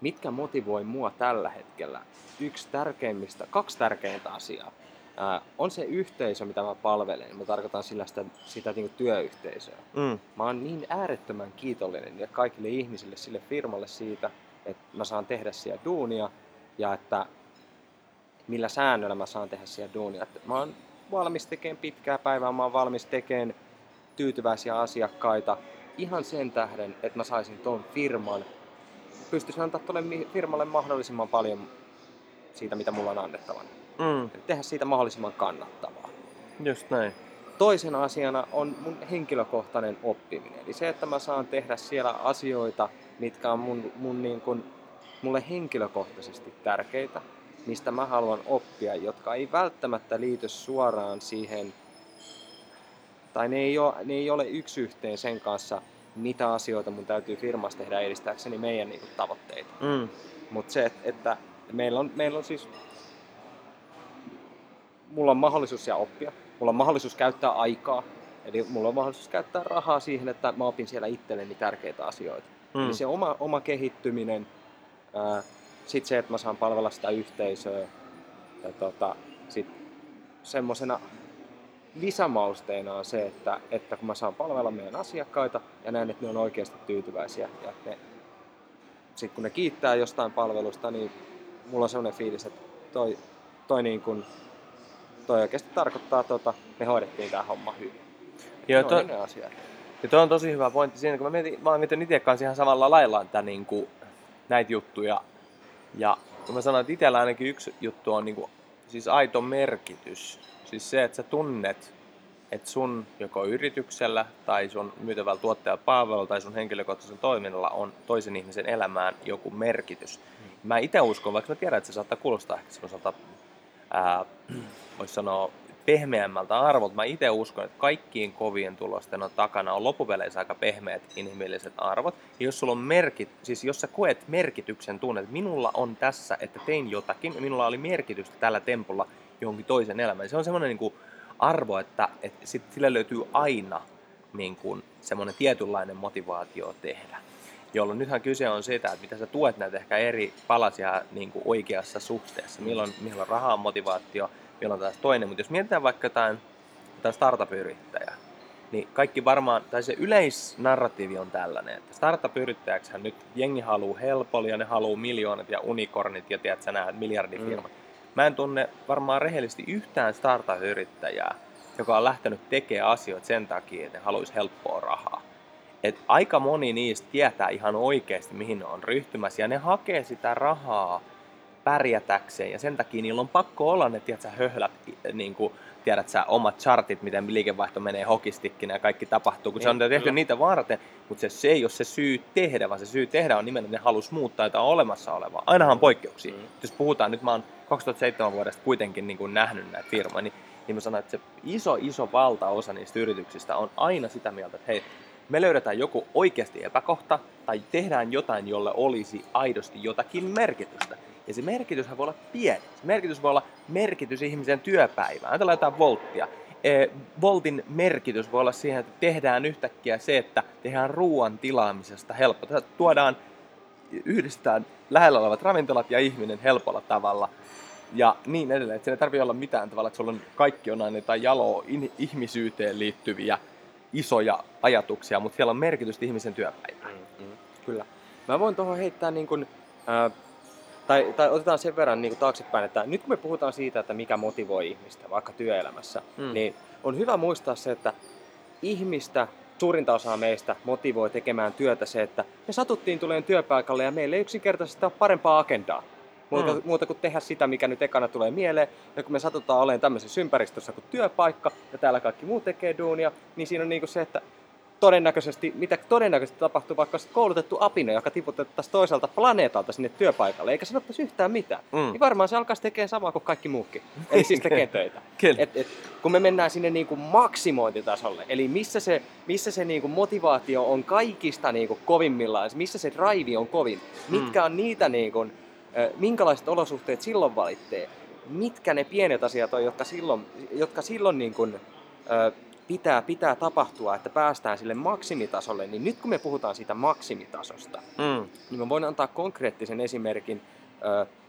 Mitkä motivoi mua tällä hetkellä? Kaksi tärkeintä asiaa. On se yhteisö, mitä mä palvelen. Mä tarkoitan sitä niin kuin työyhteisöä. Mä oon niin äärettömän kiitollinen ja kaikille ihmisille, sille firmalle siitä, että mä saan tehdä siellä duunia ja että millä säännöllä mä saan tehdä siellä duunia. Että mä oon valmis tekemään pitkää päivää, mä oon valmis tekemään tyytyväisiä asiakkaita ihan sen tähden, että mä saisin ton firman. Pystyisin antaa tuolle firmalle mahdollisimman paljon siitä, mitä mulla on annettavana. Tehdä siitä mahdollisimman kannattavaa. Just näin. Toisena asiana on mun henkilökohtainen oppiminen. Eli se, että mä saan tehdä siellä asioita, mitkä on mun niin kuin, mulle henkilökohtaisesti tärkeitä, mistä mä haluan oppia, jotka ei välttämättä liity suoraan siihen, tai ne ei ole yksi yhteen sen kanssa, mitä asioita mun täytyy firmassa tehdä edistääkseni meidän niin kuin tavoitteita. Mutta se, että meillä on siis, mulla on mahdollisuus siellä oppia, mulla on mahdollisuus käyttää aikaa, eli mulla on mahdollisuus käyttää rahaa siihen, että mä opin siellä itselleni tärkeitä asioita. Eli se oma kehittyminen, sitten se, että mä saan palvella sitä yhteisöä ja sitten semmoisena lisämausteena on se, että kun mä saan palvella meidän asiakkaita ja näen, että ne on oikeasti tyytyväisiä ja sitten kun ne kiittää jostain palvelusta, niin mulla on semmoinen fiilis, että toi oikeasti tarkoittaa, me hoidettiin tää homma hyvin. Joo, tuo on tosi hyvä pointti siinä, kun mä mietin itse kanssa ihan samalla lailla niin kuin näitä juttuja. Ja kun mä sanon, että itsellä ainakin yksi juttu on niin kuin, siis aito merkitys. Siis se, että sä tunnet, että sun joko yrityksellä tai sun myytävällä tuotteella palvelulla tai sun henkilökohtaisen toiminnalla on toisen ihmisen elämään joku merkitys. Mä itse uskon, vaikka mä tiedän, että se saattaa kuulostaa ehkä semmoiselta voisi sanoa pehmeämmältä arvolta. Mä itse uskon, että kaikkiin kovien tulosten on takana on loppupeleissä aika pehmeät inhimilliset arvot. Ja jos sulla on siis jos sä koet merkityksen tunne, että minulla on tässä, että tein jotakin, minulla oli merkitystä tällä tempulla jonkin toisen elämään. Se on semmoinen niin kuin arvo, että sit sillä löytyy aina niin kuin semmoinen tietynlainen motivaatio tehdä. Jolloin nythän kyse on sitä, että mitä sä tuet näitä ehkä eri palasia niin kuin oikeassa suhteessa. Milloin rahaa on motivaatio, milloin taas toinen. Mutta jos mietitään vaikka jotain startup-yrittäjää, niin kaikki varmaan, tai se yleisnarratiivi on tällainen, että startup-yrittäjäksihän nyt jengi haluaa helpolla ja ne haluaa miljoonat ja unikornit ja tiedät sä nähdät miljardifirmat. Mä en tunne varmaan rehellisesti yhtään startup-yrittäjää, joka on lähtenyt tekemään asioita sen takia, että ne haluaisi helppoa rahaa. Et aika moni niistä tietää ihan oikeasti, mihin ne on ryhtymässä, ja ne hakee sitä rahaa pärjätäkseen, ja sen takia niillä on pakko olla ne, tiedät sä, höhlät, niin kuin, tiedät sä, omat chartit, miten liikevaihto menee hokistikkinä ja kaikki tapahtuu, kun se on tehty niitä varten, mutta se ei ole se syy tehdä, vaan se syy tehdä on nimenomaan, että ne halusi muuttaa jotain olemassa olevaa. Ainahan poikkeuksia. Jos puhutaan, nyt mä oon 2007 vuodesta kuitenkin niin kuin nähnyt näitä firmoja, niin mä sanon, että se iso valtaosa niistä yrityksistä on aina sitä mieltä, että hei, me löydetään joku oikeasti epäkohta tai tehdään jotain, jolle olisi aidosti jotakin merkitystä. Ja se merkityshän voi olla pieni. Se merkitys voi olla merkitys ihmisen työpäivään. Ajatellaan jotain volttia. Voltin merkitys voi olla siihen, että tehdään yhtäkkiä se, että tehdään ruoan tilaamisesta helppoa. Tuodaan, yhdistetään lähellä olevat ravintolat ja ihminen helpolla tavalla. Ja niin edelleen. Että siinä ei tarvitse olla mitään tavalla, että sulla on kaikki on aina jotain jaloa ihmisyyteen liittyviä isoja ajatuksia, mutta siellä on merkitystä ihmisen työpäivään. Kyllä. Mä voin tuohon heittää niin kuin, tai otetaan sen verran niin kuin taaksepäin, että nyt kun me puhutaan siitä, että mikä motivoi ihmistä vaikka työelämässä, niin on hyvä muistaa se, että ihmistä, suurinta osaa meistä motivoi tekemään työtä se, että me satuttiin tulemaan työpaikalle ja meillä ei yksinkertaisesti ole parempaa agendaa. Muuta kuin tehdä sitä, mikä nyt ekana tulee mieleen. Ja kun me satutaan olemaan tämmöisessä ympäristössä kuin työpaikka ja täällä kaikki muu tekee duunia, niin siinä on niin kuin se, että mitä todennäköisesti tapahtuu, vaikka olisi koulutettu apina, joka tiputettaisiin toiselta planeetalta sinne työpaikalle, eikä sanottaisi yhtään mitään, niin varmaan se alkaisi tekemään samaa kuin kaikki muukin, eli siis tekee töitä. Kun me mennään sinne niin kuin maksimointitasolle, eli missä se niin kuin motivaatio on kaikista niin kuin kovimmillaan, missä se drive on kovin, mitkä on niitä, niin kuin, minkälaiset olosuhteet silloin valitsee, mitkä ne pienet asiat on, jotka silloin niin kuin, pitää tapahtua, että päästään sille maksimitasolle, niin nyt kun me puhutaan siitä maksimitasosta, niin mä voin antaa konkreettisen esimerkin,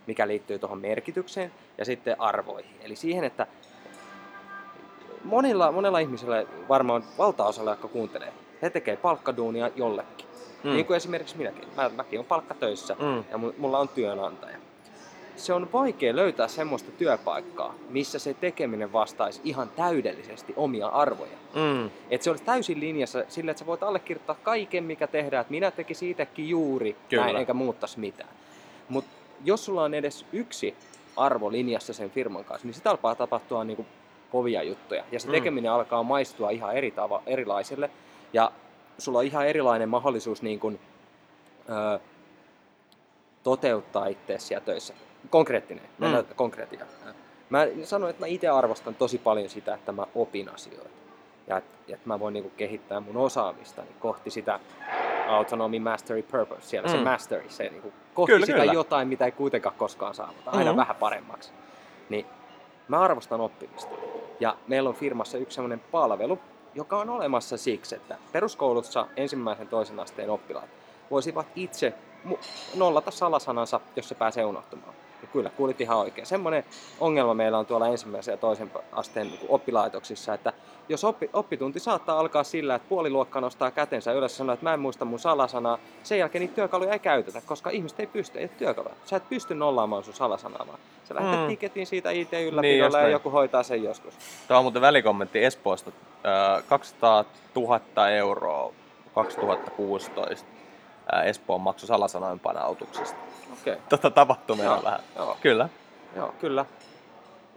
mikä liittyy tuohon merkitykseen ja sitten arvoihin. Eli siihen, että monella ihmisellä, varmaan valtaosalla, jotka kuuntelee, he tekee palkkaduunia jollekin. Niin kuin esimerkiksi minäkin. Mäkin olen palkkatöissä ja mulla on työnantaja. Se on vaikea löytää semmoista työpaikkaa, missä se tekeminen vastaisi ihan täydellisesti omia arvoja. Että se olisi täysin linjassa sillä, että sä voit allekirjoittaa kaiken, mikä tehdään, että minä tekisin itsekin juuri näin, eikä muuttaisi mitään. Mutta jos sulla on edes yksi arvo linjassa sen firman kanssa, niin sitä alkaa tapahtua niin kuin kovia juttuja. Ja se tekeminen alkaa maistua ihan erilaisille. Ja sulla on ihan erilainen mahdollisuus niin kuin, toteuttaa itseäsi siellä töissä. Konkreettinen. Mä sanoin, että mä itse arvostan tosi paljon sitä, että mä opin asioita. Ja että mä voin niinku kehittää mun osaamistani kohti sitä autonomy, mastery, purpose. Siellä se mastery, se niinku kohti jotain, mitä ei kuitenkaan koskaan saavuta. Aina vähän paremmaksi. Niin mä arvostan oppimista. Ja meillä on firmassa yksi semmoinen palvelu, joka on olemassa siksi, että peruskoulussa ensimmäisen toisen asteen oppilaat voisivat itse nollata salasanansa, jos se pääsee unohtumaan. Ja kyllä, kuulit ihan oikein. Semmoinen ongelma meillä on tuolla ensimmäisen ja toisen asteen oppilaitoksissa, että jos oppitunti saattaa alkaa sillä, että puoliluokka nostaa kätensä ylös ja sanoo, että mä en muista mun salasanaa, sen jälkeen niitä työkaluja ei käytetä, koska ihmiset ei pysty, ei ole työkaluja. Sä et pysty nollaamaan sun salasanaa, vaan sä lähdet tiketin siitä IT-ylläpidolla niin, ja joku hoitaa sen joskus. Tämä on muuten välikommentti Espoosta. 200 000 € 2016. Espoon maksu salasanojen panautuksesta. Okei. Totta tapahtui meillä vähän. Joo. Kyllä. Joo, kyllä.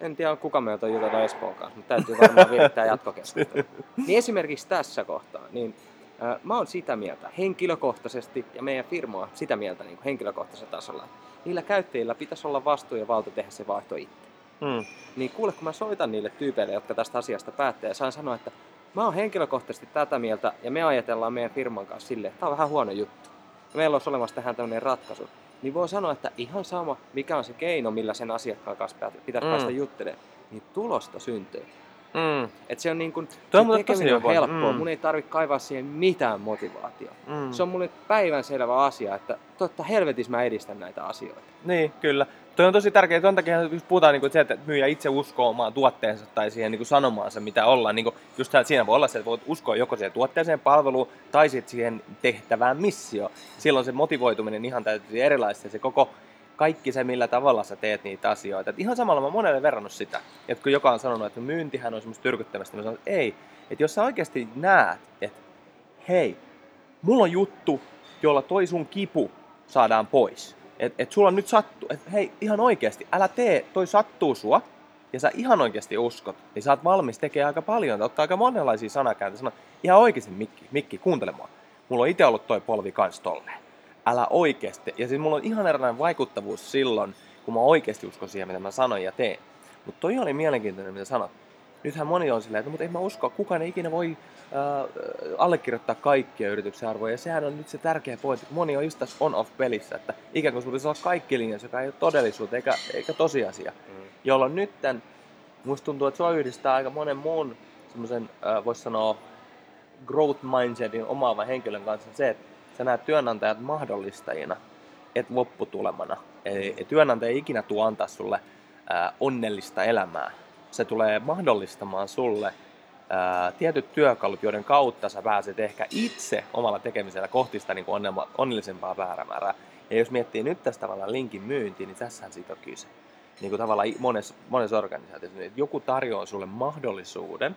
En tiedä, kuka meiltä on jutella Espoon kanssa, mutta täytyy varmaan viettää jatkokeskustelua. Niin esimerkiksi tässä kohtaa, niin mä oon sitä mieltä henkilökohtaisesti ja meidän firma on sitä mieltä niin henkilökohtaisella tasolla. Niillä käyttäjillä pitäisi olla vastuu ja valta tehdä se vaihto itse. Niin kuule, kun mä soitan niille tyypeille, jotka tästä asiasta päättää ja saan sanoa, että mä oon henkilökohtaisesti tätä mieltä ja me ajatellaan meidän firman kanssa silleen, että tää on vähän huono juttu. Meillä olisi olemassa tähän tämmöinen ratkaisu. Niin voi sanoa, että ihan sama, mikä on se keino, millä sen asiakkaan kanssa pitäisi päästä juttelemaan, niin tulosta syntyy. Että se on niin kuin, tekeminen on helppoa. Mun ei tarvitse kaivaa siihen mitään motivaatiota. Se on mulle päivänselvä asia, että totta helvetissä mä edistän näitä asioita. Niin, kyllä. Tuo on tosi tärkeää. Tuon takia puhutaan niin kuin se, että myyjä itse uskoo omaan tuotteensa tai siihen niin kuin sanomaansa, mitä ollaan. Niin kuin, just siinä voi olla se, että voit uskoa joko siihen tuotteeseen, palveluun tai sitten siihen tehtävään missioon. Silloin se motivoituminen ihan täytyy erilaista. Se kaikki se, millä tavalla sä teet niitä asioita. Et ihan samalla mä oon monelle verrannut sitä, että kun joka on sanonut, että myyntihän on semmoista tyrkyttämästä, niin mä sanon, että ei. Että jos sä oikeasti näet, että hei, mulla on juttu, jolla toi sun kipu saadaan pois. Että sulla nyt sattuu, että hei, ihan oikeasti, älä tee, toi sattuu sua, ja sä ihan oikeasti uskot, niin sä oot valmis tekemään aika paljon, ottaa aika monenlaisia sanakääntöjä, sanoa, ihan oikeasti Mikki, kuuntele mua. Mulla on itse ollut toi polvi kans tolleen. Älä oikeasti. Ja siis mulla on ihan erilainen vaikuttavuus silloin, kun mä oikeasti uskon siihen, mitä mä sanoin ja teen. Mutta toi oli mielenkiintoinen, mitä sanot. Nythän moni on silleen, että mutta ei mä usko, kukaan ei ikinä voi allekirjoittaa kaikkia yrityksen arvoja. Ja sehän on nyt se tärkeä pointti, kun moni on just tässä on-off-pelissä, että ikään kuin sulla pitäisi olla kaikki linjassa, joka ei ole todellisuutta eikä tosiasia. Jolloin nyt musta tuntuu, että sua yhdistää aika monen muun semmoisen, voisi sanoa, growth mindsetin omaavan henkilön kanssa se, että sä näet työnantajat mahdollistajina, et lopputulemana. Eli työnantaja ei ikinä tule antaa sulle onnellista elämää. Se tulee mahdollistamaan sulle tietyt työkalut, joiden kautta sä pääset ehkä itse omalla tekemisellä kohti sitä niin kuin onnellisempaa päämäärää. Ja jos miettii nyt tästä tavallaan linkin myyntiä, niin tässähän siitä on kyse. Niin kuin tavallaan monessa organisaatiossa, että joku tarjoaa sulle mahdollisuuden,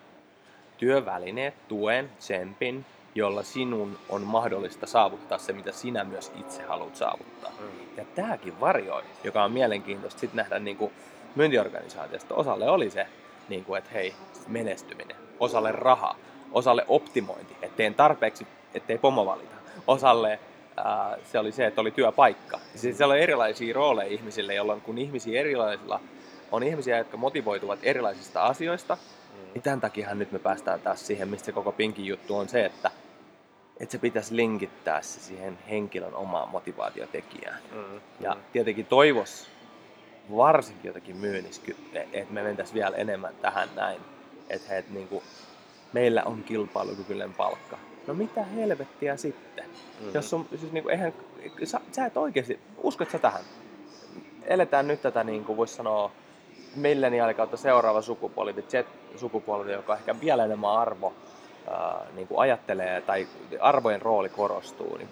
työvälineet, tuen, tsempin, jolla sinun on mahdollista saavuttaa se, mitä sinä myös itse haluat saavuttaa. Ja tämäkin varioi, joka on mielenkiintoista sitten nähdä niin kuin myyntiorganisaatiosta. Osalle oli se, niin kuin, että hei, menestyminen, osalle raha, osalle optimointi, että teen tarpeeksi, ettei pomo valita. Osalle se oli se, että oli työpaikka. Siellä on erilaisia rooleja ihmisille, jolloin kun ihmisiä erilaisilla on ihmisiä, jotka motivoituvat erilaisista asioista, niin tämän takiahan nyt me päästään taas siihen, mistä se koko Pinkin juttu on se, että se pitäisi linkittää se siihen henkilön omaan motivaatiotekijään. Ja tietenkin toivoisi varsinkin jotakin myynnissä, että me mentäisiin vielä enemmän tähän näin, että et, niinku, meillä on kilpailukykyinen palkka. No mitä helvettiä sitten? Jos sun, siis niinku, eihän, sä et oikeasti, uskot sä tähän? Eletään nyt tätä, niin kuin voisi sanoa, milleniaali kautta seuraava sukupolvi, Z-sukupolvi, joka ehkä vielä enemmän niin kuin ajattelee tai arvojen rooli korostuu. Niin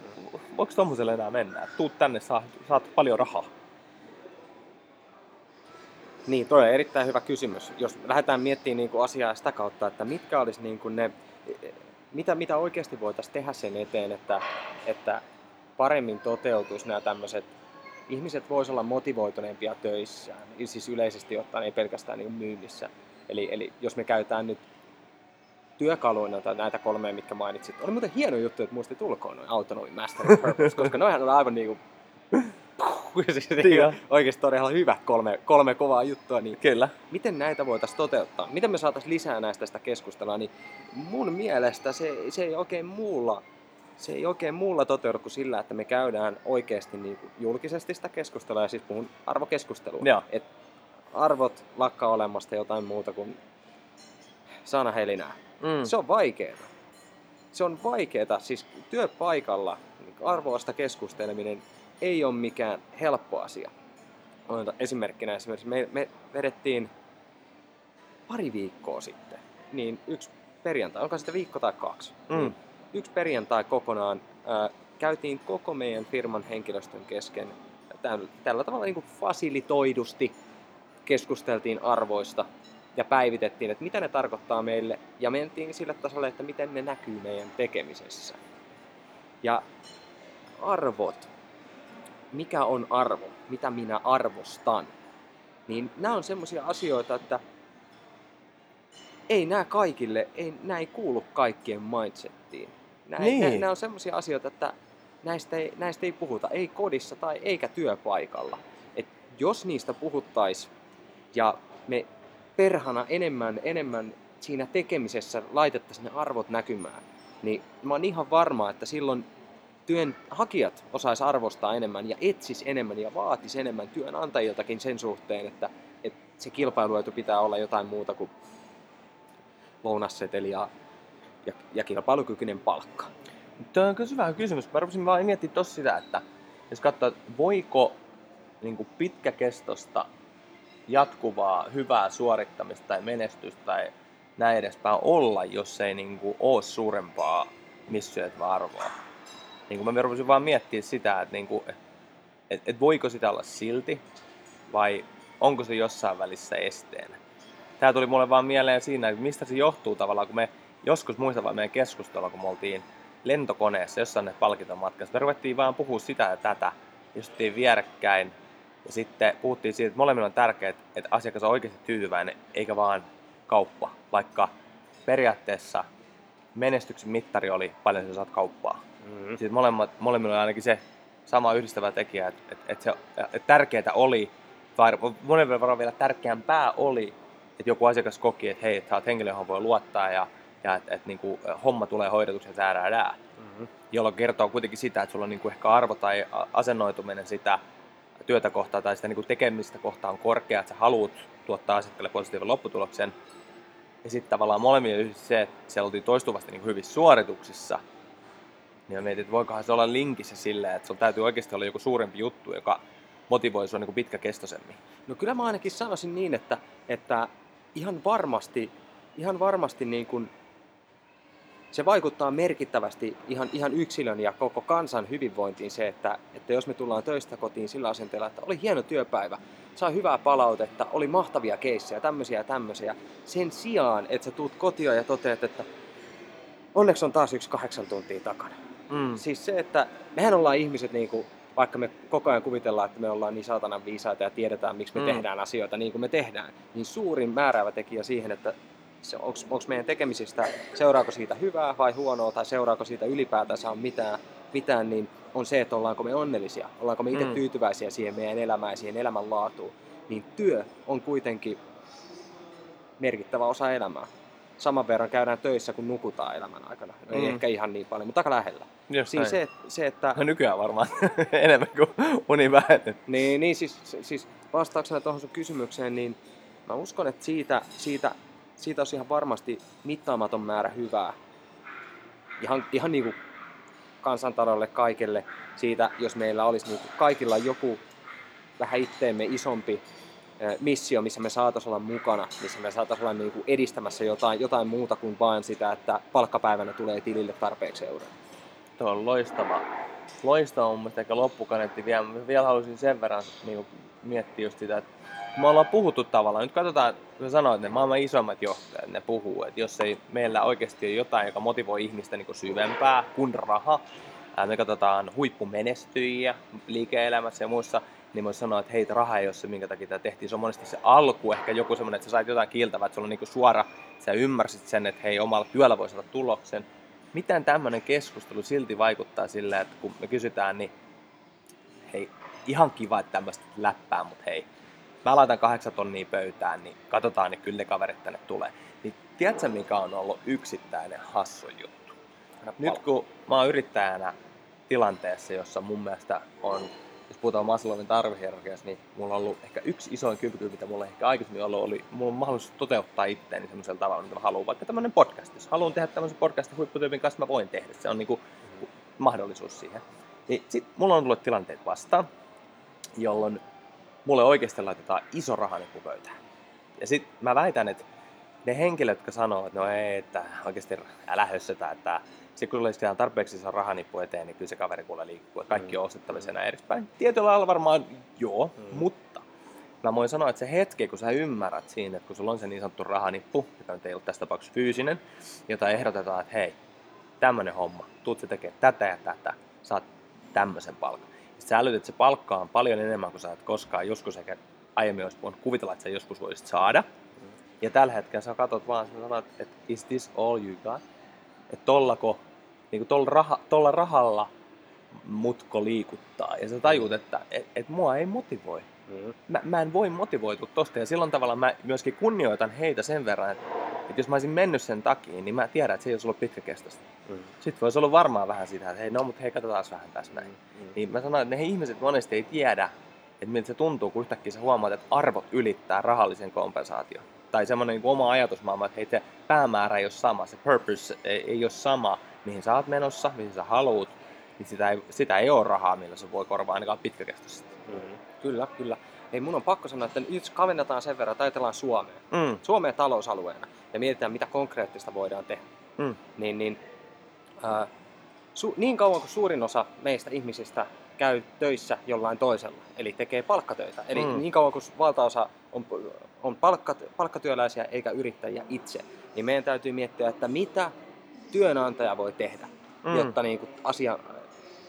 voiko tommoselle enää mennä? Tuut tänne, saat paljon rahaa. Niin, toi on erittäin hyvä kysymys. Jos lähdetään miettimään niin kuin asiaa sitä kautta, että mitkä olisi niin kuin ne, mitä oikeasti voitaisiin tehdä sen eteen, että paremmin toteutuisi nämä tämmöiset ihmiset voisivat olla motivoituneempia töissään, siis yleisesti ottaen, ei pelkästään niin myynnissä. Eli jos me käytetään nyt työkaluina tai näitä kolmea, mitkä mainitsit, oli muuten hieno juttu, että muistit ulkoa noin autonomy, mastery, purpose, koska noihän on aivan niinku oikeasti todella hyvät kolme kovaa juttua. Niin kyllä. Miten näitä voitaisiin toteuttaa? Miten me saataisiin lisää näistä sitä keskustelua? Niin mun mielestä se ei oikein muulla toteudu kuin sillä, että me käydään oikeasti niin julkisesti sitä keskustelua, ja siis puhun arvokeskustelua. Et arvot lakkaa olemasta jotain muuta kuin sanahelinää. Se on vaikeaa. Siis työpaikalla arvoista keskusteleminen ei ole mikään helppo asia. Esimerkkinä me vedettiin pari viikkoa sitten, niin yksi perjantai, onko sitten viikko tai kaksi? Yksi perjantai kokonaan käytiin koko meidän firman henkilöstön kesken. Tällä tavalla niin kuin fasilitoidusti keskusteltiin arvoista ja päivitettiin, että mitä ne tarkoittaa meille. Ja mentiin sille tasolle, että miten ne näkyy meidän tekemisessä. Ja arvot, mikä on arvo, mitä minä arvostan. Niin nämä on semmoisia asioita, että ei nämä kaikille, nämä ei kuulu kaikkien mindsettiin. Nämä on sellaisia asioita, että näistä ei puhuta, ei kodissa tai eikä työpaikalla. Et jos niistä puhuttaisiin ja me perhana enemmän siinä tekemisessä laitettaisiin ne arvot näkymään, niin mä oon ihan varma, että silloin työnhakijat osais arvostaa enemmän ja etsis enemmän ja vaatis enemmän työnantajiltakin sen suhteen, että se kilpailuetu pitää olla jotain muuta kuin lounasseteli ja kilpailukykyinen palkka. Tuo on hyvä kysymys. Mä rupesin vaan miettimään tuossa sitä, että jos katsoo, että voiko niin pitkäkestosta jatkuvaa hyvää suorittamista tai menestystä tai näin edespäin olla, jos ei niin ole suurempaa missyötyä arvoa. Niin mä rupesin vaan miettimään sitä, että niin kuin, et voiko sitä olla silti vai onko se jossain välissä esteenä. Tämä tuli mulle vaan mieleen siinä, että mistä se johtuu tavallaan, kun me joskus muistamme meidän keskustelua, kun me oltiin lentokoneessa jossain ne palkiton matkassa. Me ruvettiin vaan puhua sitä ja tätä, istuttiin vierekkäin ja sitten puhuttiin siitä, että molemmilla on tärkeää, että asiakas on oikeasti tyytyväinen eikä vaan kauppa. Vaikka periaatteessa menestyksen mittari oli paljon sä saat kauppaa. Sitten molemmilla oli ainakin se sama yhdistävä tekijä, että tärkeää oli, tai monella varmaan vielä tärkeämpää oli, että joku asiakas koki, että hei, että sä oot henkilö, johon voi luottaa ja että et, niinku, homma tulee hoidetuksi ja täällä. Jolloin kertoo kuitenkin sitä, että sulla on niinku, ehkä arvo tai asennoituminen sitä työtä kohtaan tai sitä niinku, tekemistä kohtaan on korkea, että sä haluat tuottaa asiakkaalle positiivisen lopputuloksen. Ja sitten tavallaan molemmille yhdessä se, että siellä oltiin toistuvasti niinku, hyvissä suorituksissa. Niin mietin, että voikohan se olla linkissä silleen, että sulla täytyy oikeasti olla joku suurempi juttu, joka motivoi sua niinku, pitkäkestoisemmin. No kyllä mä ainakin sanoisin niin, että ihan varmasti niin kuin se vaikuttaa merkittävästi ihan yksilön ja koko kansan hyvinvointiin se, että jos me tullaan töistä kotiin sillä asenteella, että oli hieno työpäivä, sai hyvää palautetta, oli mahtavia keissejä, tämmöisiä. Sen sijaan, että sä tuut kotiin ja toteat, että onneksi on taas 1 8 tuntia takana. Siis se, että mehän ollaan ihmiset niin kuin, vaikka me koko ajan kuvitellaan, että me ollaan niin saatanan viisaita ja tiedetään, miksi me tehdään asioita niin kuin me tehdään, niin suurin määräävä tekijä siihen, että onko meidän tekemisistä, seuraako siitä hyvää vai huonoa, tai seuraako siitä ylipäätänsä mitään, niin on se, että ollaanko me onnellisia, ollaanko me itse tyytyväisiä siihen meidän elämään ja siihen elämänlaatuun. Niin työ on kuitenkin merkittävä osa elämää. Saman verran käydään töissä, kun nukutaan elämän aikana. Ei ehkä ihan niin paljon, mutta aika lähellä. Siis se, että... No nykyään varmaan enemmän kuin uni vähennyt. Niin siis vastauksena tuohon sun kysymykseen, niin mä uskon, että siitä olisi ihan varmasti mittaamaton määrä hyvää. Ihan niin kuin kansantaloudelle kaikelle siitä, jos meillä olisi niin kuin kaikilla joku vähän itteemme isompi missio, missä me saataisiin olla mukana, missä me saataisiin olla niin kuin edistämässä jotain muuta kuin vain sitä, että palkkapäivänä tulee tilille tarpeeksi euroa. Tuo on loistava mun mielestä, eikä loppukaneetti vielä. Mä vielä haluaisin sen verran niin miettiä just sitä, että me ollaan puhuttu tavallaan, nyt katsotaan, kun sanoit, että ne maailman isommat johtajat, ne puhuu, että jos ei meillä oikeasti ole jotain, joka motivoi ihmistä niin kuin syvempää kuin raha, me katsotaan huippumenestyjiä liike-elämässä ja muissa, niin voisi sanoa, että hei, raha ei ole se, minkä takia tämä tehtiin. Se on monesti se alku, ehkä joku semmoinen, että sä sait jotain kiiltävää, että sulla on niin kuin suora, sä ymmärsit sen, että hei, omalla työllä voi saada tuloksen. Miten tämmöinen keskustelu silti vaikuttaa sillä, että kun me kysytään, niin hei, ihan kiva, että tämmöistä läppää, mutta hei, mä laitan 8 tonnia pöytään, niin katsotaan, niin kyllä ne kaverit tänne tulee. Niin tiedätkö, mikä on ollut yksittäinen hassu juttu? Nyt kun mä oon yrittäjänä tilanteessa, jossa mun mielestä on, jos puhutaan Maslowin tarvehierarkiasta, niin mulla on ollut ehkä yksi isoin kyky, mitä mulla ehkä aikaisemmin ollut, oli mulla on mahdollisuus toteuttaa itseäni semmoisella tavalla, mitä mä haluan. Vaikka tämmöinen podcast, jos haluan tehdä tämmöisen podcastin huipputyypin kanssa, mä voin tehdä. Se on niinku mahdollisuus siihen. Niin sit mulla on tullut tilanteet vastaan, jolloin mulle oikeasti laitetaan iso rahanippu pöytään. Ja sit mä väitän, että ne henkilöt, jotka sanoo, että no ei, että oikeasti älä hössätä, että sitten kun tulee tarpeeksi saa rahanippu eteen, niin kyllä se kaveri kuule liikkuu, että kaikki on ostettavissa enää edespäin. Tietyllä lailla varmaan joo, mutta mä voin sanoa, että se hetki, kun sä ymmärrät siinä, että kun sulla on se niin sanottu rahanippu, joka nyt ei ollut tässä tapauksessa fyysinen, jota ehdotetaan, että hei, tämmönen homma, tuut se tekee tätä ja tätä, saat tämmöisen palkan. Sä älyt, että se palkka on paljon enemmän kuin sä et koskaan joskus ehkä aiemmin olisi voinut kuvitella, että sä joskus voisit saada. Ja tällä hetkellä sä katot vaan ja sanot, että is this all you got? Että niin tuolla rahalla mutko liikuttaa. Ja sä tajut, että et mua ei motivoi. Mä en voi motivoitua tosta. Ja silloin tavallaan mä myöskin kunnioitan heitä sen verran, että jos mä olisin mennyt sen takia, niin mä tiedän, että se ei olisi ollut pitkäkestoista. Sitten voisi olla varmaan vähän sitä, että hei, no mutta hei, katsotaan vähän tässä näin. Niin mä sanon, että ne ihmiset monesti ei tiedä, että miltä se tuntuu, kun yhtäkkiä sä huomaat, että arvot ylittää rahallisen kompensaation. Tai semmoinen niin kuin oma ajatusmaailma, että hei, se päämäärä ei ole sama, se purpose ei ole sama, mihin sä oot menossa, mihin sä haluut. Niin sitä ei ole rahaa, millä se voi korvaa ainakaan pitkäkestoisesti. Kyllä. Ei, mun on pakko sanoa, että nyt kavennetaan sen verran, taitellaan Suomea. Suomea talousalueena ja mietitään, mitä konkreettista voidaan tehdä. Niin kauan kuin suurin osa meistä ihmisistä käy töissä jollain toisella, eli tekee palkkatöitä. Eli niin kauan kuin valtaosa on palkkatyöläisiä eikä yrittäjiä itse, niin meidän täytyy miettiä, että mitä työnantaja voi tehdä, jotta, niin kuin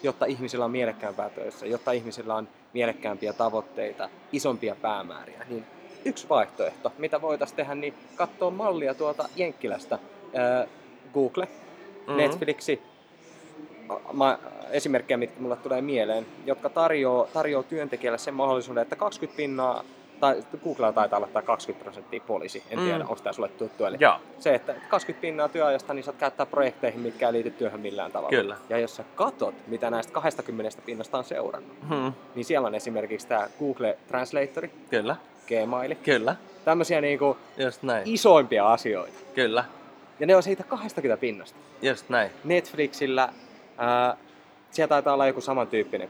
jotta ihmisillä on mielekkäämpää töissä, jotta ihmisillä on mielekkäämpiä tavoitteita, isompia päämääriä. Niin yksi vaihtoehto, mitä voitaisiin tehdä, niin katsoa mallia tuolta Jenkkilästä. Google, Netflixi, esimerkkejä, mitkä mulle tulee mieleen, jotka tarjoaa työntekijälle sen mahdollisuuden, että 20% tai Googlella taitaa olla tämä 20% poliisi, en tiedä, onko tämä sulle tuttu. Eli se, että 20% työajasta, niin saat käyttää projekteihin, mitkä ei liity työhön millään tavalla. Kyllä. Ja jos sä katot, mitä näistä 20% on seurannut, niin siellä on esimerkiksi tämä Google Translatori, kyllä, Gmail, kyllä, tämmöisiä niinku isoimpia asioita. Kyllä. Ja ne on siitä 20%. Just näin. Netflixillä, siellä taitaa olla joku samantyyppinen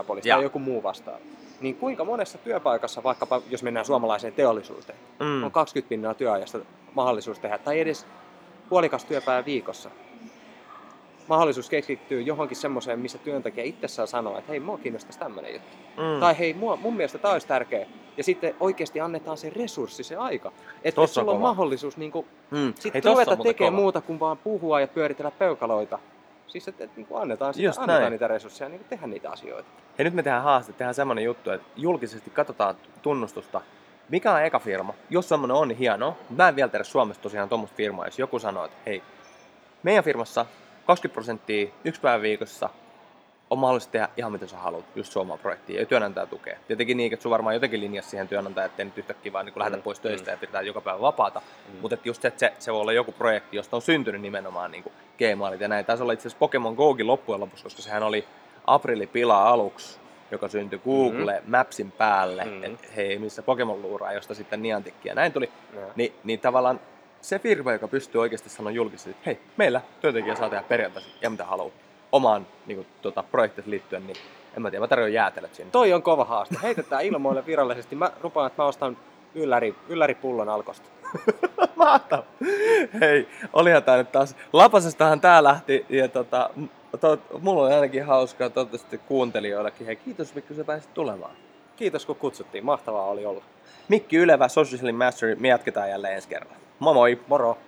20% poliisi tai joku muu vastaava. Niin kuinka monessa työpaikassa, vaikkapa jos mennään suomalaiseen teollisuuteen, on 20% työajasta mahdollisuus tehdä, tai edes puolikas työpäivä viikossa. Mahdollisuus keskittyy johonkin semmoiseen, missä työntekijä itsessään sanoo, että hei, mua kiinnostaisi tämmöinen juttu. Tai hei, mun mielestä tämä olisi tärkeä. Ja sitten oikeasti annetaan se resurssi, se aika. Että et sulla on mahdollisuus niinku, sitten ruveta tekemään muuta kuin vaan puhua ja pyöritellä peukaloita. Siis että niinku annetaan niitä resursseja, niinku tehdä niitä asioita. Hei, nyt me tehdään haaste, tehdään semmoinen juttu, että julkisesti katsotaan tunnustusta mikä on eka firma? Jos semmoinen on, niin hienoa. Mä en vielä tiedä Suomessa tosiaan tuommoista firmaa, jos joku sanoo, että hei, meidän firmassa 20% yksi päivä viikossa on mahdollista tehdä ihan mitä sä haluat, just suomaan projektiin ja työnantaja tukee. Tietenkin niin, että sun varmaan jotenkin linjassa siihen työnantaja, ettei nyt yhtäkkiä vaan niin lähdetä pois töistä ja pidetään joka päivä vapaata. Mutta just se, että se voi olla joku projekti, josta on syntynyt nimenomaan niin Gmailit ja näin. Taisi olla itse asiassa Pokémon Googin loppujen lopuksi, koska sehän oli aprillipila aluksi, joka syntyi Google Mapsin päälle, että hei, missä Pokémon luuraa, josta sitten Niantikki ja näin tuli. Niin tavallaan se firma, joka pystyy oikeasti sanoa julkisesti, että hei, meillä työntekijä saa tehdä perjantaisin ja mitä haluaa omaan niin projektiin liittyen, niin en mä tiedä, mä tarjoan jäätelöt sinne. Toi on kova haaste. Heitetään ilmoille virallisesti. Mä rupaan, että mä ostan ylläripullon Alkosta. Mahtava. Hei, olihan tää nyt taas. Lapasestahan tää lähti ja mulla oli ainakin hauskaa, toivottavasti kuuntelijoillekin. Hei, kiitos Mikki, kun sä pääsit tulemaan. Kiitos kun kutsuttiin, mahtavaa oli olla. Mikki Ylevä, Social Selling Mastery, me jatketaan jälleen ensi kerralla. Moi moi! Moro!